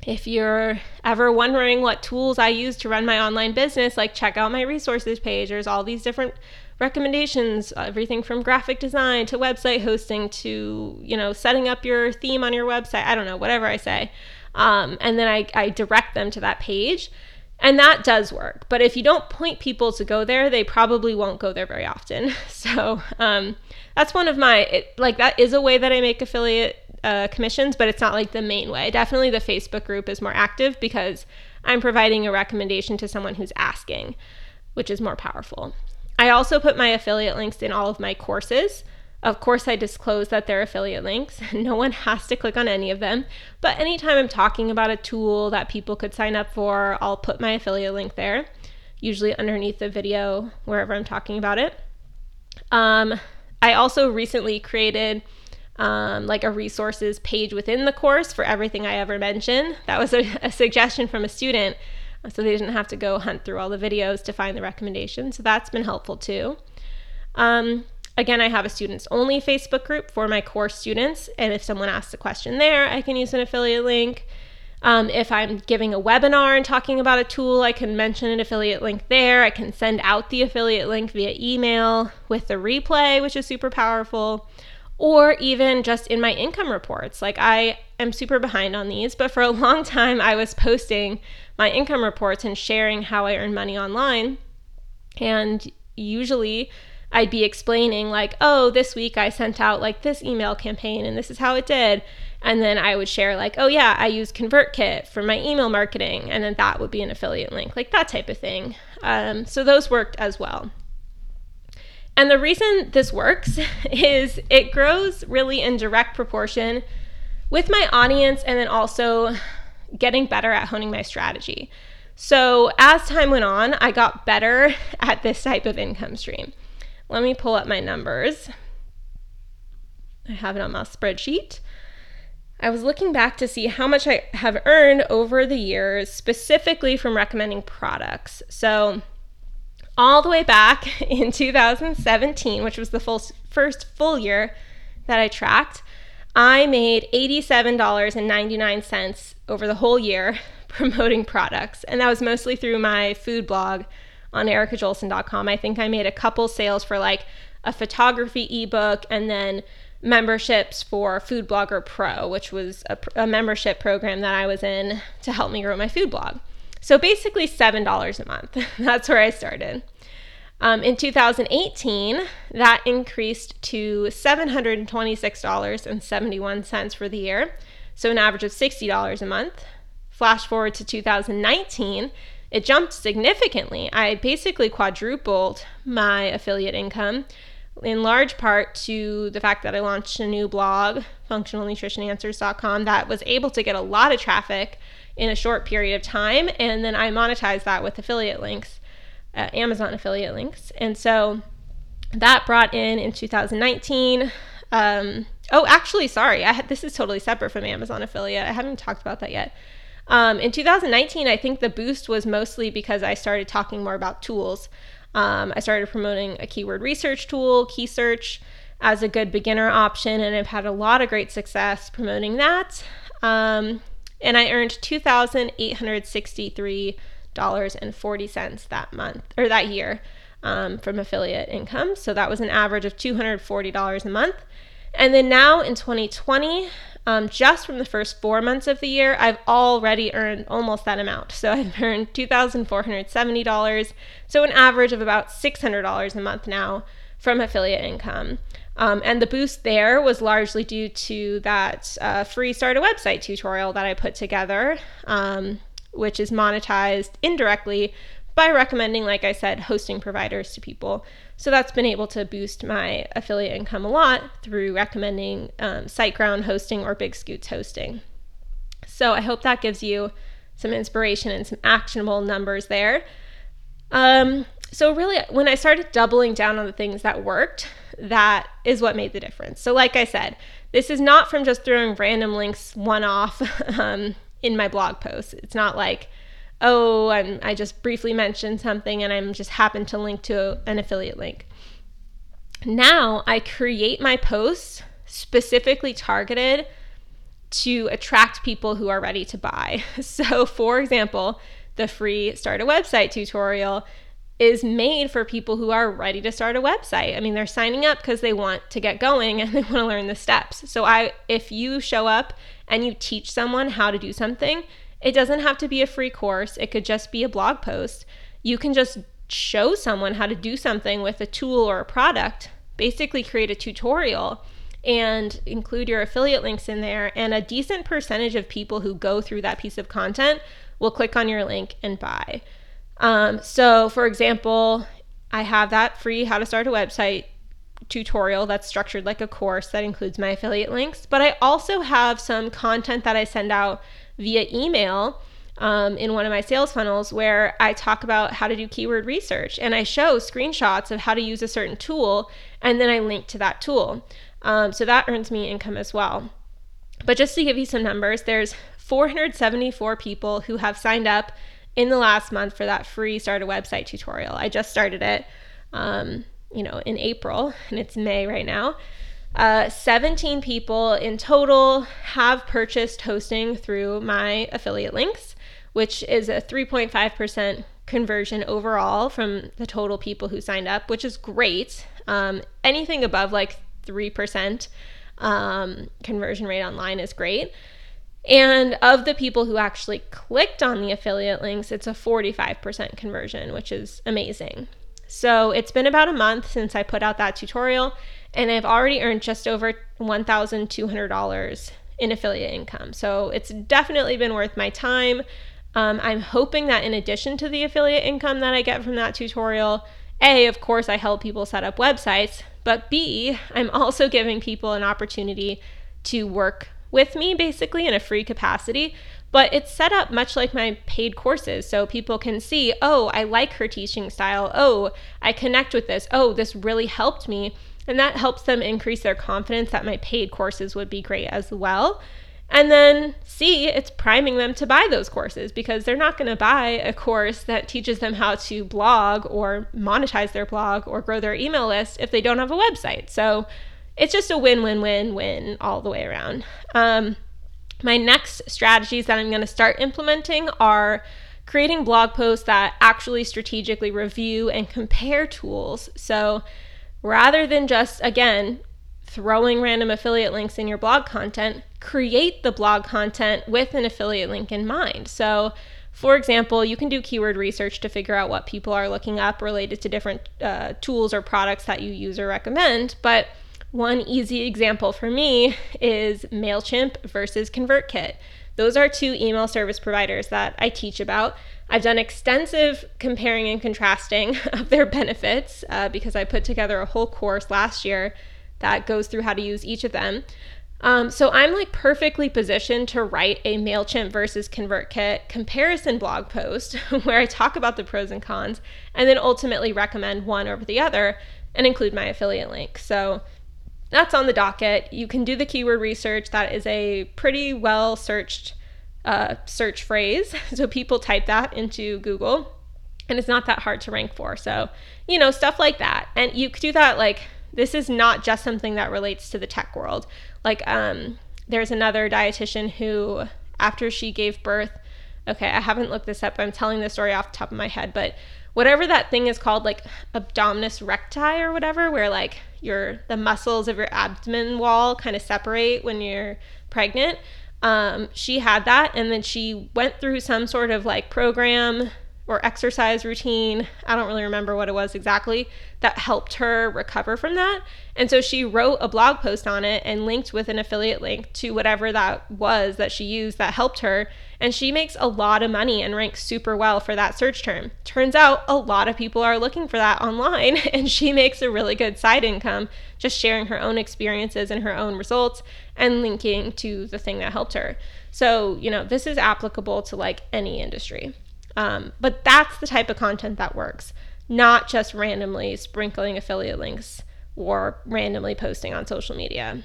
if you're ever wondering what tools I use to run my online business, like check out my resources page. There's all these different recommendations, everything from graphic design to website hosting to, you know, setting up your theme on your website. I don't know, whatever I say. And then I direct them to that page. And that does work. But if you don't point people to go there, they probably won't go there very often. So that's one of that is a way that I make affiliate commissions, but it's not like the main way. Definitely the Facebook group is more active because I'm providing a recommendation to someone who's asking, which is more powerful. I also put my affiliate links in all of my courses. Of course, I disclose that they're affiliate links. No one has to click on any of them. But anytime I'm talking about a tool that people could sign up for, I'll put my affiliate link there, usually underneath the video, wherever I'm talking about it. I also recently created like a resources page within the course for everything I ever mention. That was a suggestion from a student, so they didn't have to go hunt through all the videos to find the recommendations. So that's been helpful too. Again, I have a students-only Facebook group for my course students, and if someone asks a question there, I can use an affiliate link. If I'm giving a webinar and talking about a tool, I can mention an affiliate link there. I can send out the affiliate link via email with the replay, which is super powerful, or even just in my income reports. Like I am super behind on these, but for a long time, I was posting my income reports and sharing how I earn money online, and usually I'd be explaining like, oh, this week I sent out like this email campaign and this is how it did. And then I would share like, oh yeah, I use ConvertKit for my email marketing. And then that would be an affiliate link, like that type of thing. So those worked as well. And the reason this works is it grows really in direct proportion with my audience and then also getting better at honing my strategy. So as time went on, I got better at this type of income stream. Let me pull up my numbers. I have it on my spreadsheet. I was looking back to see how much I have earned over the years, specifically from recommending products. So all the way back in 2017, which was the first full year that I tracked, I made $87.99 over the whole year promoting products. And that was mostly through my food blog on ericajulson.com. I think I made a couple sales for like a photography ebook and then memberships for Food Blogger Pro, which was a membership program that I was in to help me grow my food blog. So basically $7 a month. That's where I started. In 2018, that increased to $726.71 for the year, so an average of $60 a month. Flash forward to 2019, it jumped significantly. I basically quadrupled my affiliate income, in large part to the fact that I launched a new blog, Functional Nutrition Answers.com, that was able to get a lot of traffic in a short period of time, and then I monetized that with affiliate links, Amazon affiliate links. And so that brought in 2019, this is totally separate from Amazon affiliate. I haven't talked about that yet. In 2019, I think the boost was mostly because I started talking more about tools. I started promoting a keyword research tool, KeySearch, as a good beginner option, and I've had a lot of great success promoting that. And I earned $2,863.40 that year from affiliate income. So that was an average of $240 a month. And then now in 2020, just from the first 4 months of the year, I've already earned almost that amount. So I've earned $2,470. So an average of about $600 a month now from affiliate income. And the boost there was largely due to that free start a website tutorial that I put together, which is monetized indirectly by recommending, like I said, hosting providers to people. So that's been able to boost my affiliate income a lot through recommending SiteGround hosting or Big Scoots hosting. So I hope that gives you some inspiration and some actionable numbers there. So really, when I started doubling down on the things that worked, that is what made the difference. So like I said, this is not from just throwing random links one off in my blog posts. It's not like, oh, I just briefly mentioned something and I just happened to link to an affiliate link. Now I create my posts specifically targeted to attract people who are ready to buy. So for example, the free start a website tutorial is made for people who are ready to start a website. I mean, they're signing up because they want to get going and they want to learn the steps. So if you show up and you teach someone how to do something, it doesn't have to be a free course. It could just be a blog post. You can just show someone how to do something with a tool or a product, basically create a tutorial and include your affiliate links in there. And a decent percentage of people who go through that piece of content will click on your link and buy. So for example, I have that free how to start a website tutorial that's structured like a course that includes my affiliate links, but I also have some content that I send out via email in one of my sales funnels where I talk about how to do keyword research and I show screenshots of how to use a certain tool and then I link to that tool. So that earns me income as well. But just to give you some numbers, there's 474 people who have signed up in the last month for that free start a website tutorial. I just started it, in April and it's May right now. 17 people in total have purchased hosting through my affiliate links, which is a 3.5% conversion overall from the total people who signed up, which is great. Anything above like 3% conversion rate online is great. And of the people who actually clicked on the affiliate links, it's a 45% conversion, which is amazing. So it's been about a month since I put out that tutorial, and I've already earned just over $1,200 in affiliate income. So it's definitely been worth my time. I'm hoping that in addition to the affiliate income that I get from that tutorial, A, of course, I help people set up websites, but B, I'm also giving people an opportunity to work with me basically in a free capacity. But it's set up much like my paid courses, so people can see, oh, I like her teaching style. Oh, I connect with this. Oh, this really helped me. And that helps them increase their confidence that my paid courses would be great as well. And then C, it's priming them to buy those courses, because they're not going to buy a course that teaches them how to blog or monetize their blog or grow their email list if they don't have a website. So it's just a win-win-win-win all the way around. My next strategies that I'm going to start implementing are creating blog posts that actually strategically review and compare tools. So rather than just, again, throwing random affiliate links in your blog content, create the blog content with an affiliate link in mind. So, for example, you can do keyword research to figure out what people are looking up related to different tools or products that you use or recommend. But one easy example for me is MailChimp versus ConvertKit. Those are two email service providers that I teach about. I've done extensive comparing and contrasting of their benefits because I put together a whole course last year that goes through how to use each of them. So I'm like perfectly positioned to write a MailChimp versus ConvertKit comparison blog post where I talk about the pros and cons and then ultimately recommend one over the other and include my affiliate link. So that's on the docket. You can do the keyword research. That is a pretty well searched search phrase. So people type that into Google and it's not that hard to rank for. So, you know, stuff like that. And you could do that like, this is not just something that relates to the tech world. Like there's another dietitian who, after she gave birth, okay, I haven't looked this up, I'm telling this story off the top of my head, but whatever that thing is called, like abdominis recti or whatever, where like the muscles of your abdomen wall kind of separate when you're pregnant. She had that, and then she went through some sort of like program or exercise routine, I don't really remember what it was exactly, that helped her recover from that. And so she wrote a blog post on it and linked with an affiliate link to whatever that was that she used that helped her. And she makes a lot of money and ranks super well for that search term. Turns out a lot of people are looking for that online, and she makes a really good side income just sharing her own experiences and her own results and linking to the thing that helped her. So, you know, this is applicable to like any industry. But that's the type of content that works, not just randomly sprinkling affiliate links or randomly posting on social media.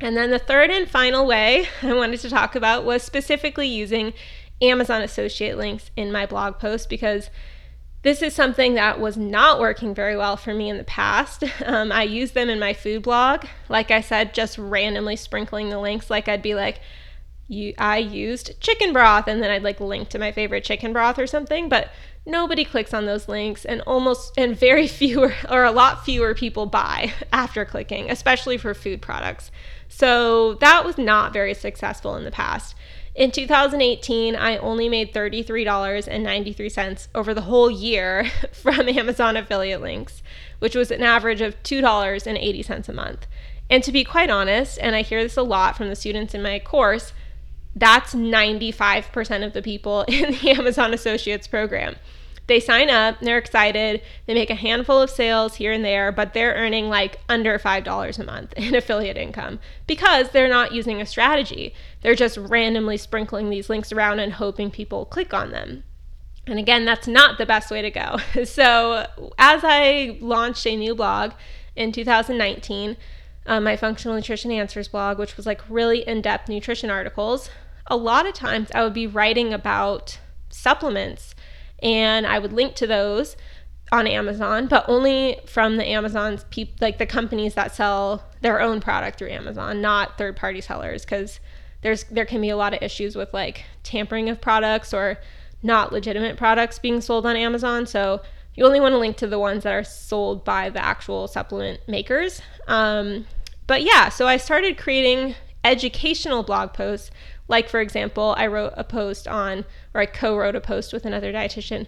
And then the third and final way I wanted to talk about was specifically using Amazon Associate links in my blog post, because this is something that was not working very well for me in the past. I used them in my food blog, like I said, just randomly sprinkling the links. Like I'd be like, I used chicken broth, and then I'd like link to my favorite chicken broth or something, but nobody clicks on those links, and very fewer or a lot fewer people buy after clicking, especially for food products. So that was not very successful in the past. In 2018, I only made $33.93 over the whole year from Amazon affiliate links, which was an average of $2.80 a month. And to be quite honest, and I hear this a lot from the students in my course, that's 95% of the people in the Amazon Associates program. They sign up, they're excited, they make a handful of sales here and there, but they're earning like under $5 a month in affiliate income because they're not using a strategy. They're just randomly sprinkling these links around and hoping people click on them. And again, that's not the best way to go. So as I launched a new blog in 2019, my Functional Nutrition Answers blog, which was like really in-depth nutrition articles, a lot of times I would be writing about supplements and I would link to those on Amazon, but only from the Amazon's like the companies that sell their own product through Amazon, not third-party sellers, because there can be a lot of issues with like tampering of products or not legitimate products being sold on Amazon. So you only want to link to the ones that are sold by the actual supplement makers. But yeah, so I started creating educational blog posts. Like, for example, I co-wrote a post with another dietitian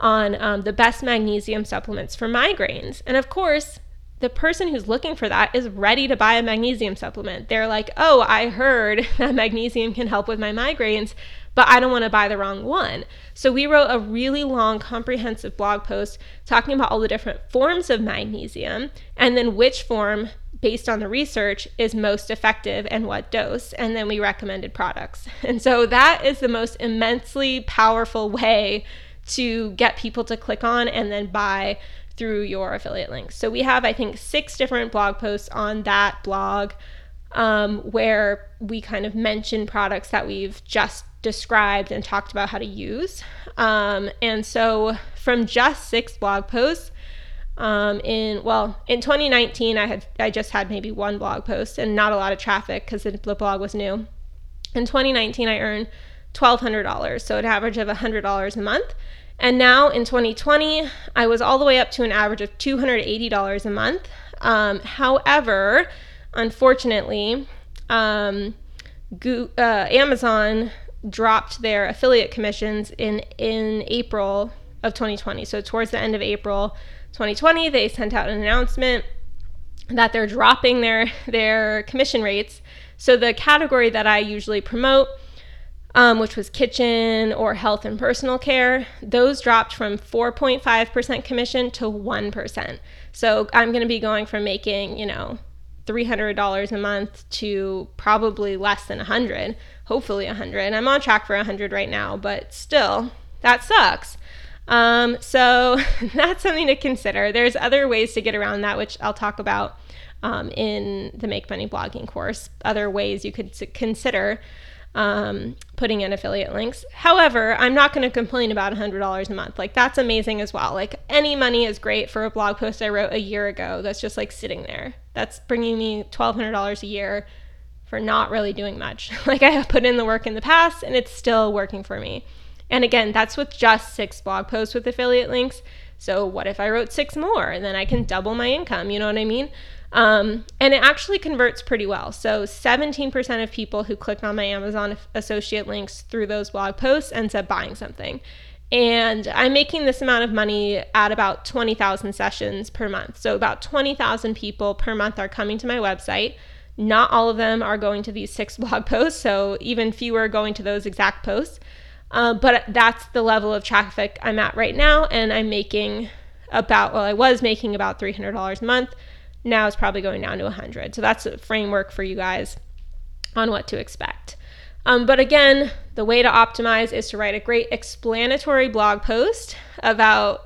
on the best magnesium supplements for migraines. And of course, the person who's looking for that is ready to buy a magnesium supplement. They're like, oh, I heard that magnesium can help with my migraines, but I don't want to buy the wrong one. So we wrote a really long, comprehensive blog post talking about all the different forms of magnesium and then which form, based on the research, is most effective and what dose. And then we recommended products. And so that is the most immensely powerful way to get people to click on and then buy through your affiliate links. So we have, I think, 6 different blog posts on that blog where we kind of mention products that we've just described and talked about how to use. And so from just 6 blog posts, in 2019, I just had maybe 1 blog post and not a lot of traffic because the blog was new. In 2019, I earned $1,200, so an average of $100 a month. And now in 2020, I was all the way up to an average of $280 a month. However, unfortunately, Amazon dropped their affiliate commissions in April of 2020. So towards the end of April 2020, they sent out an announcement that they're dropping their commission rates. So the category that I usually promote, which was kitchen or health and personal care, those dropped from 4.5% commission to 1%. So I'm going to be going from making, $300 a month to probably less than 100, hopefully 100. I'm on track for 100 right now, but still, that sucks. So that's something to consider. There's other ways to get around that, which I'll talk about in the Make Money Blogging course, other ways you could consider putting in affiliate links. However, I'm not going to complain about $100 a month. Like, that's amazing as well. Like, any money is great for a blog post I wrote a year ago that's just like sitting there. That's bringing me $1,200 a year for not really doing much. Like, I have put in the work in the past and it's still working for me. And again, that's with just 6 blog posts with affiliate links. So what if I wrote 6 more and then I can double my income? You know what I mean? And it actually converts pretty well. So 17% of people who clicked on my Amazon associate links through those blog posts ends up buying something. And I'm making this amount of money at about 20,000 sessions per month. So about 20,000 people per month are coming to my website. Not all of them are going to these 6 blog posts, so even fewer going to those exact posts. But that's the level of traffic I'm at right now. And I'm making I was making about $300 a month. Now it's probably going down to 100. So that's a framework for you guys on what to expect. But again, the way to optimize is to write a great explanatory blog post about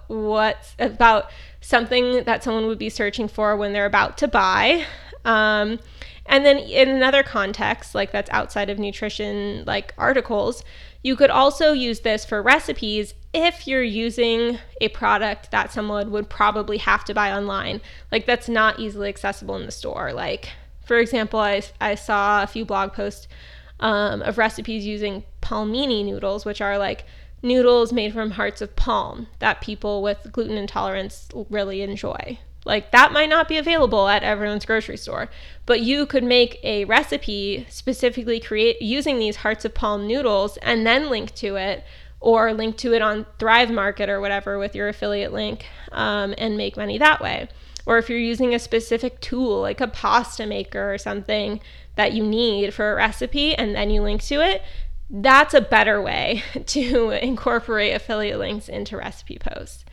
something that someone would be searching for when they're about to buy. And then in another context, like that's outside of nutrition, like articles, you could also use this for recipes if you're using a product that someone would probably have to buy online. Like, that's not easily accessible in the store. Like, for example, I saw a few blog posts of recipes using palmini noodles, which are like noodles made from hearts of palm that people with gluten intolerance really enjoy. Like, that might not be available at everyone's grocery store, but you could make a recipe specifically using these hearts of palm noodles and then link to it, or link to it on Thrive Market or whatever with your affiliate link, and make money that way. Or if you're using a specific tool, like a pasta maker or something that you need for a recipe, and then you link to it, that's a better way to incorporate affiliate links into recipe posts.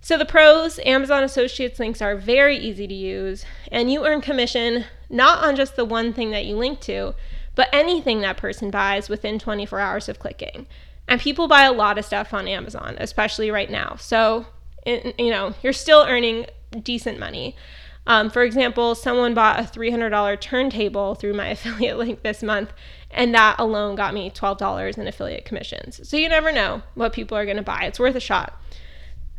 So the pros: Amazon Associates links are very easy to use, and you earn commission not on just the one thing that you link to, but anything that person buys within 24 hours of clicking. And people buy a lot of stuff on Amazon, especially right now. So, you're still earning decent money. For example, someone bought a $300 turntable through my affiliate link this month, and that alone got me $12 in affiliate commissions. So you never know what people are going to buy. It's worth a shot.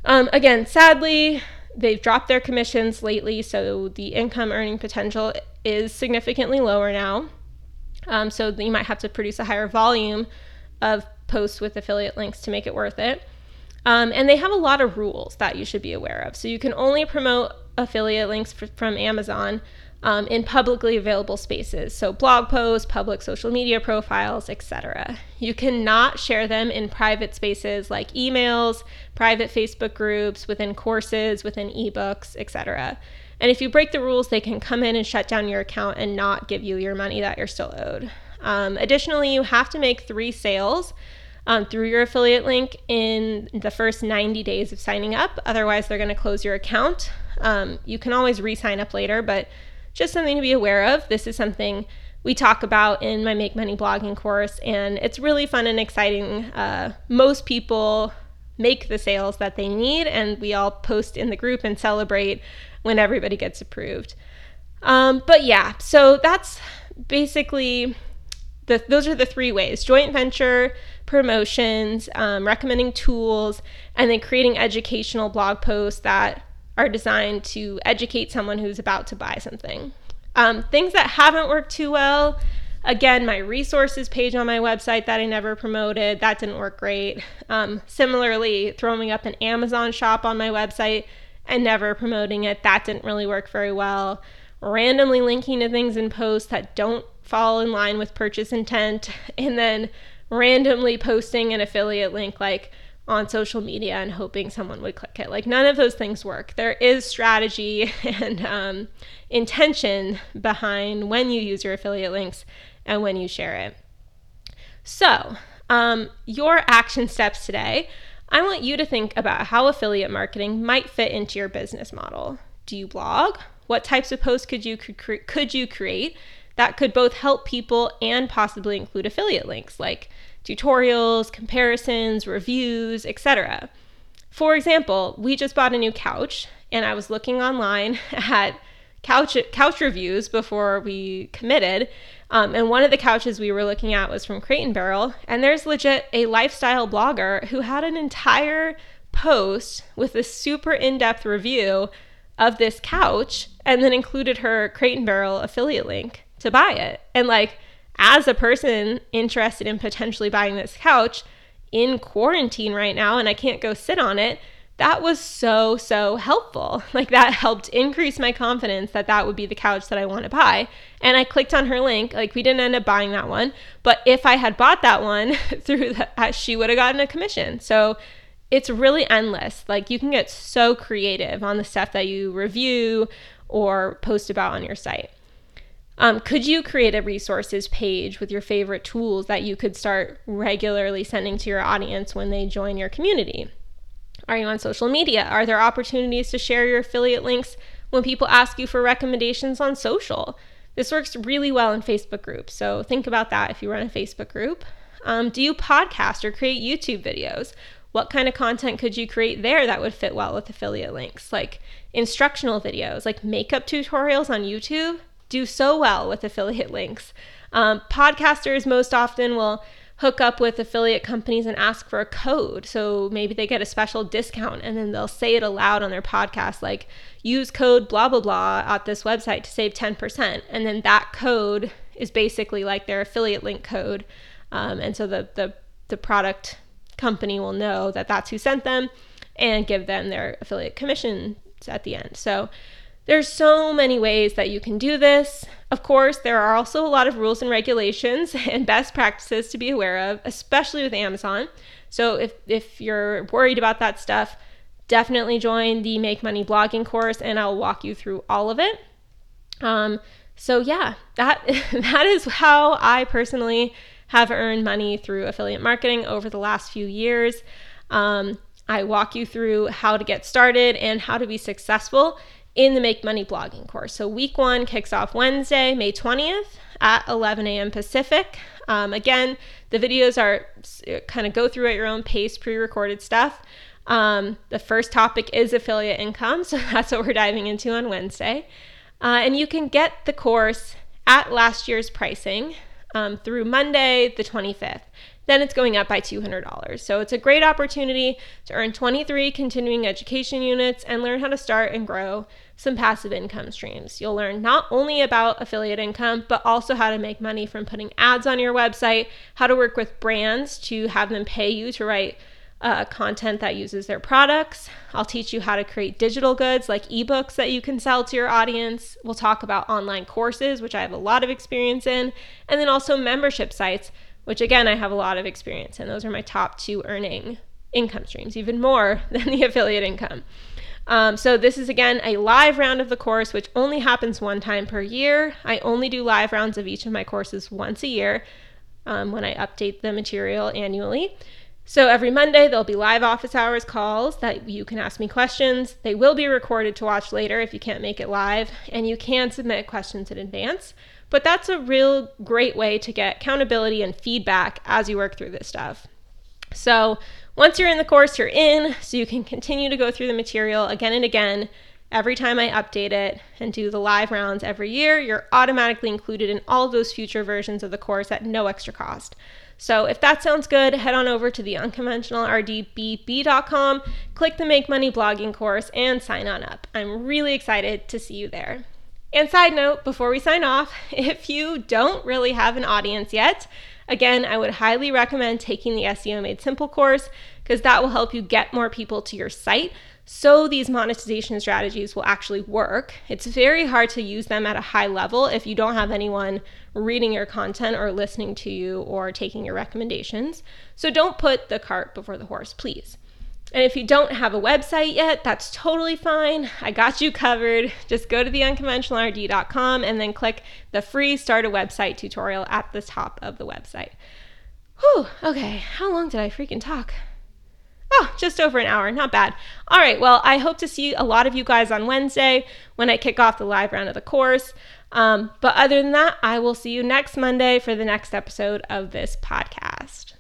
Again, sadly, they've dropped their commissions lately, so the income earning potential is significantly lower now. So you might have to produce a higher volume of posts with affiliate links to make it worth it. And they have a lot of rules that you should be aware of. So you can only promote affiliate links from Amazon in publicly available spaces, so blog posts, public social media profiles, etc. You cannot share them in private spaces like emails, private Facebook groups, within courses, within ebooks, etc. And if you break the rules, they can come in and shut down your account and not give you your money that you're still owed. Additionally, you have to make 3 sales through your affiliate link in the first 90 days of signing up. Otherwise, they're going to close your account. You can always re-sign up later, but just something to be aware of. This is something we talk about in my Make Money Blogging course, and it's really fun and exciting. Most people make the sales that they need, and we all post in the group and celebrate when everybody gets approved. But yeah, so that's basically, those are the 3 ways: joint venture, promotions, recommending tools, and then creating educational blog posts that are designed to educate someone who's about to buy something. Things that haven't worked too well, again, my resources page on my website that I never promoted, that didn't work great. Similarly, throwing up an Amazon shop on my website and never promoting it, that didn't really work very well. Randomly linking to things in posts that don't fall in line with purchase intent, and then randomly posting an affiliate link like on social media and hoping someone would click it. Like, none of those things work. There is strategy and intention behind when you use your affiliate links and when you share it. So your action steps today, I want you to think about how affiliate marketing might fit into your business model. Do you blog? What types of posts could you create that could both help people and possibly include affiliate links, like tutorials, comparisons, reviews, etc.? For example, we just bought a new couch, and I was looking online at couch reviews before we committed, and one of the couches we were looking at was from Crate and Barrel, and there's legit a lifestyle blogger who had an entire post with a super in-depth review of this couch, and then included her Crate and Barrel affiliate link to buy it. And like, as a person interested in potentially buying this couch in quarantine right now, and I can't go sit on it, that was so helpful. Like, that helped increase my confidence that that would be the couch that I want to buy. And I clicked on her link. Like, we didn't end up buying that one, but if I had bought that one through that, she would have gotten a commission. So it's really endless. Like, you can get so creative on the stuff that you review or post about on your site. Could you create a resources page with your favorite tools that you could start regularly sending to your audience when they join your community? Are you on social media? Are there opportunities to share your affiliate links when people ask you for recommendations on social? This works really well in Facebook groups, so think about that if you run a Facebook group. Do you podcast or create YouTube videos? What kind of content could you create there that would fit well with affiliate links? Like instructional videos, like makeup tutorials on YouTube, do so well with affiliate links. Podcasters most often will hook up with affiliate companies and ask for a code. So maybe they get a special discount, and then they'll say it aloud on their podcast, like, use code blah, blah, blah at this website to save 10%. And then that code is basically like their affiliate link code. And so the product company will know that that's who sent them and give them their affiliate commissions at the end. So there's so many ways that you can do this. Of course, there are also a lot of rules and regulations and best practices to be aware of, especially with Amazon. So if you're worried about that stuff, definitely join the Make Money Blogging course, and I'll walk you through all of it. So yeah, that is how I personally have earned money through affiliate marketing over the last few years. I walk you through how to get started and how to be successful in the Make Money Blogging course. So week 1 kicks off Wednesday, May 20th at 11 a.m. Pacific. Again, the videos are kind of go through at your own pace, pre-recorded stuff. The first topic is affiliate income, so that's what we're diving into on Wednesday. And you can get the course at last year's pricing through Monday, the 25th. Then it's going up by $200. So it's a great opportunity to earn 23 continuing education units and learn how to start and grow some passive income streams. You'll learn not only about affiliate income, but also how to make money from putting ads on your website, how to work with brands to have them pay you to write content that uses their products. I'll teach you how to create digital goods like ebooks that you can sell to your audience. We'll talk about online courses, which I have a lot of experience in, and then also membership sites, which again, I have a lot of experience in. Those are my top two earning income streams, even more than the affiliate income. So this is again a live round of the course, which only happens one time per year. I only do live rounds of each of my courses once a year when I update the material annually. So every Monday, there'll be live office hours calls that you can ask me questions. They will be recorded to watch later if you can't make it live, and you can submit questions in advance. But that's a real great way to get accountability and feedback as you work through this stuff. So once you're in the course, you're in, so you can continue to go through the material again and again. Every time I update it and do the live rounds every year, you're automatically included in all of those future versions of the course at no extra cost. So if that sounds good, head on over to theunconventionalrd.com, click the Make Money Blogging course, and sign on up. I'm really excited to see you there. And side note, before we sign off, if you don't really have an audience yet, again, I would highly recommend taking the SEO Made Simple course, because that will help you get more people to your site, so these monetization strategies will actually work. It's very hard to use them at a high level if you don't have anyone reading your content or listening to you or taking your recommendations. So don't put the cart before the horse, please. And if you don't have a website yet, that's totally fine. I got you covered. Just go to theunconventionalrd.com and then click the free Start a Website tutorial at the top of the website. Whew, okay, how long did I freaking talk? Oh, just over an hour, not bad. All right, well, I hope to see a lot of you guys on Wednesday when I kick off the live round of the course. But other than that, I will see you next Monday for the next episode of this podcast.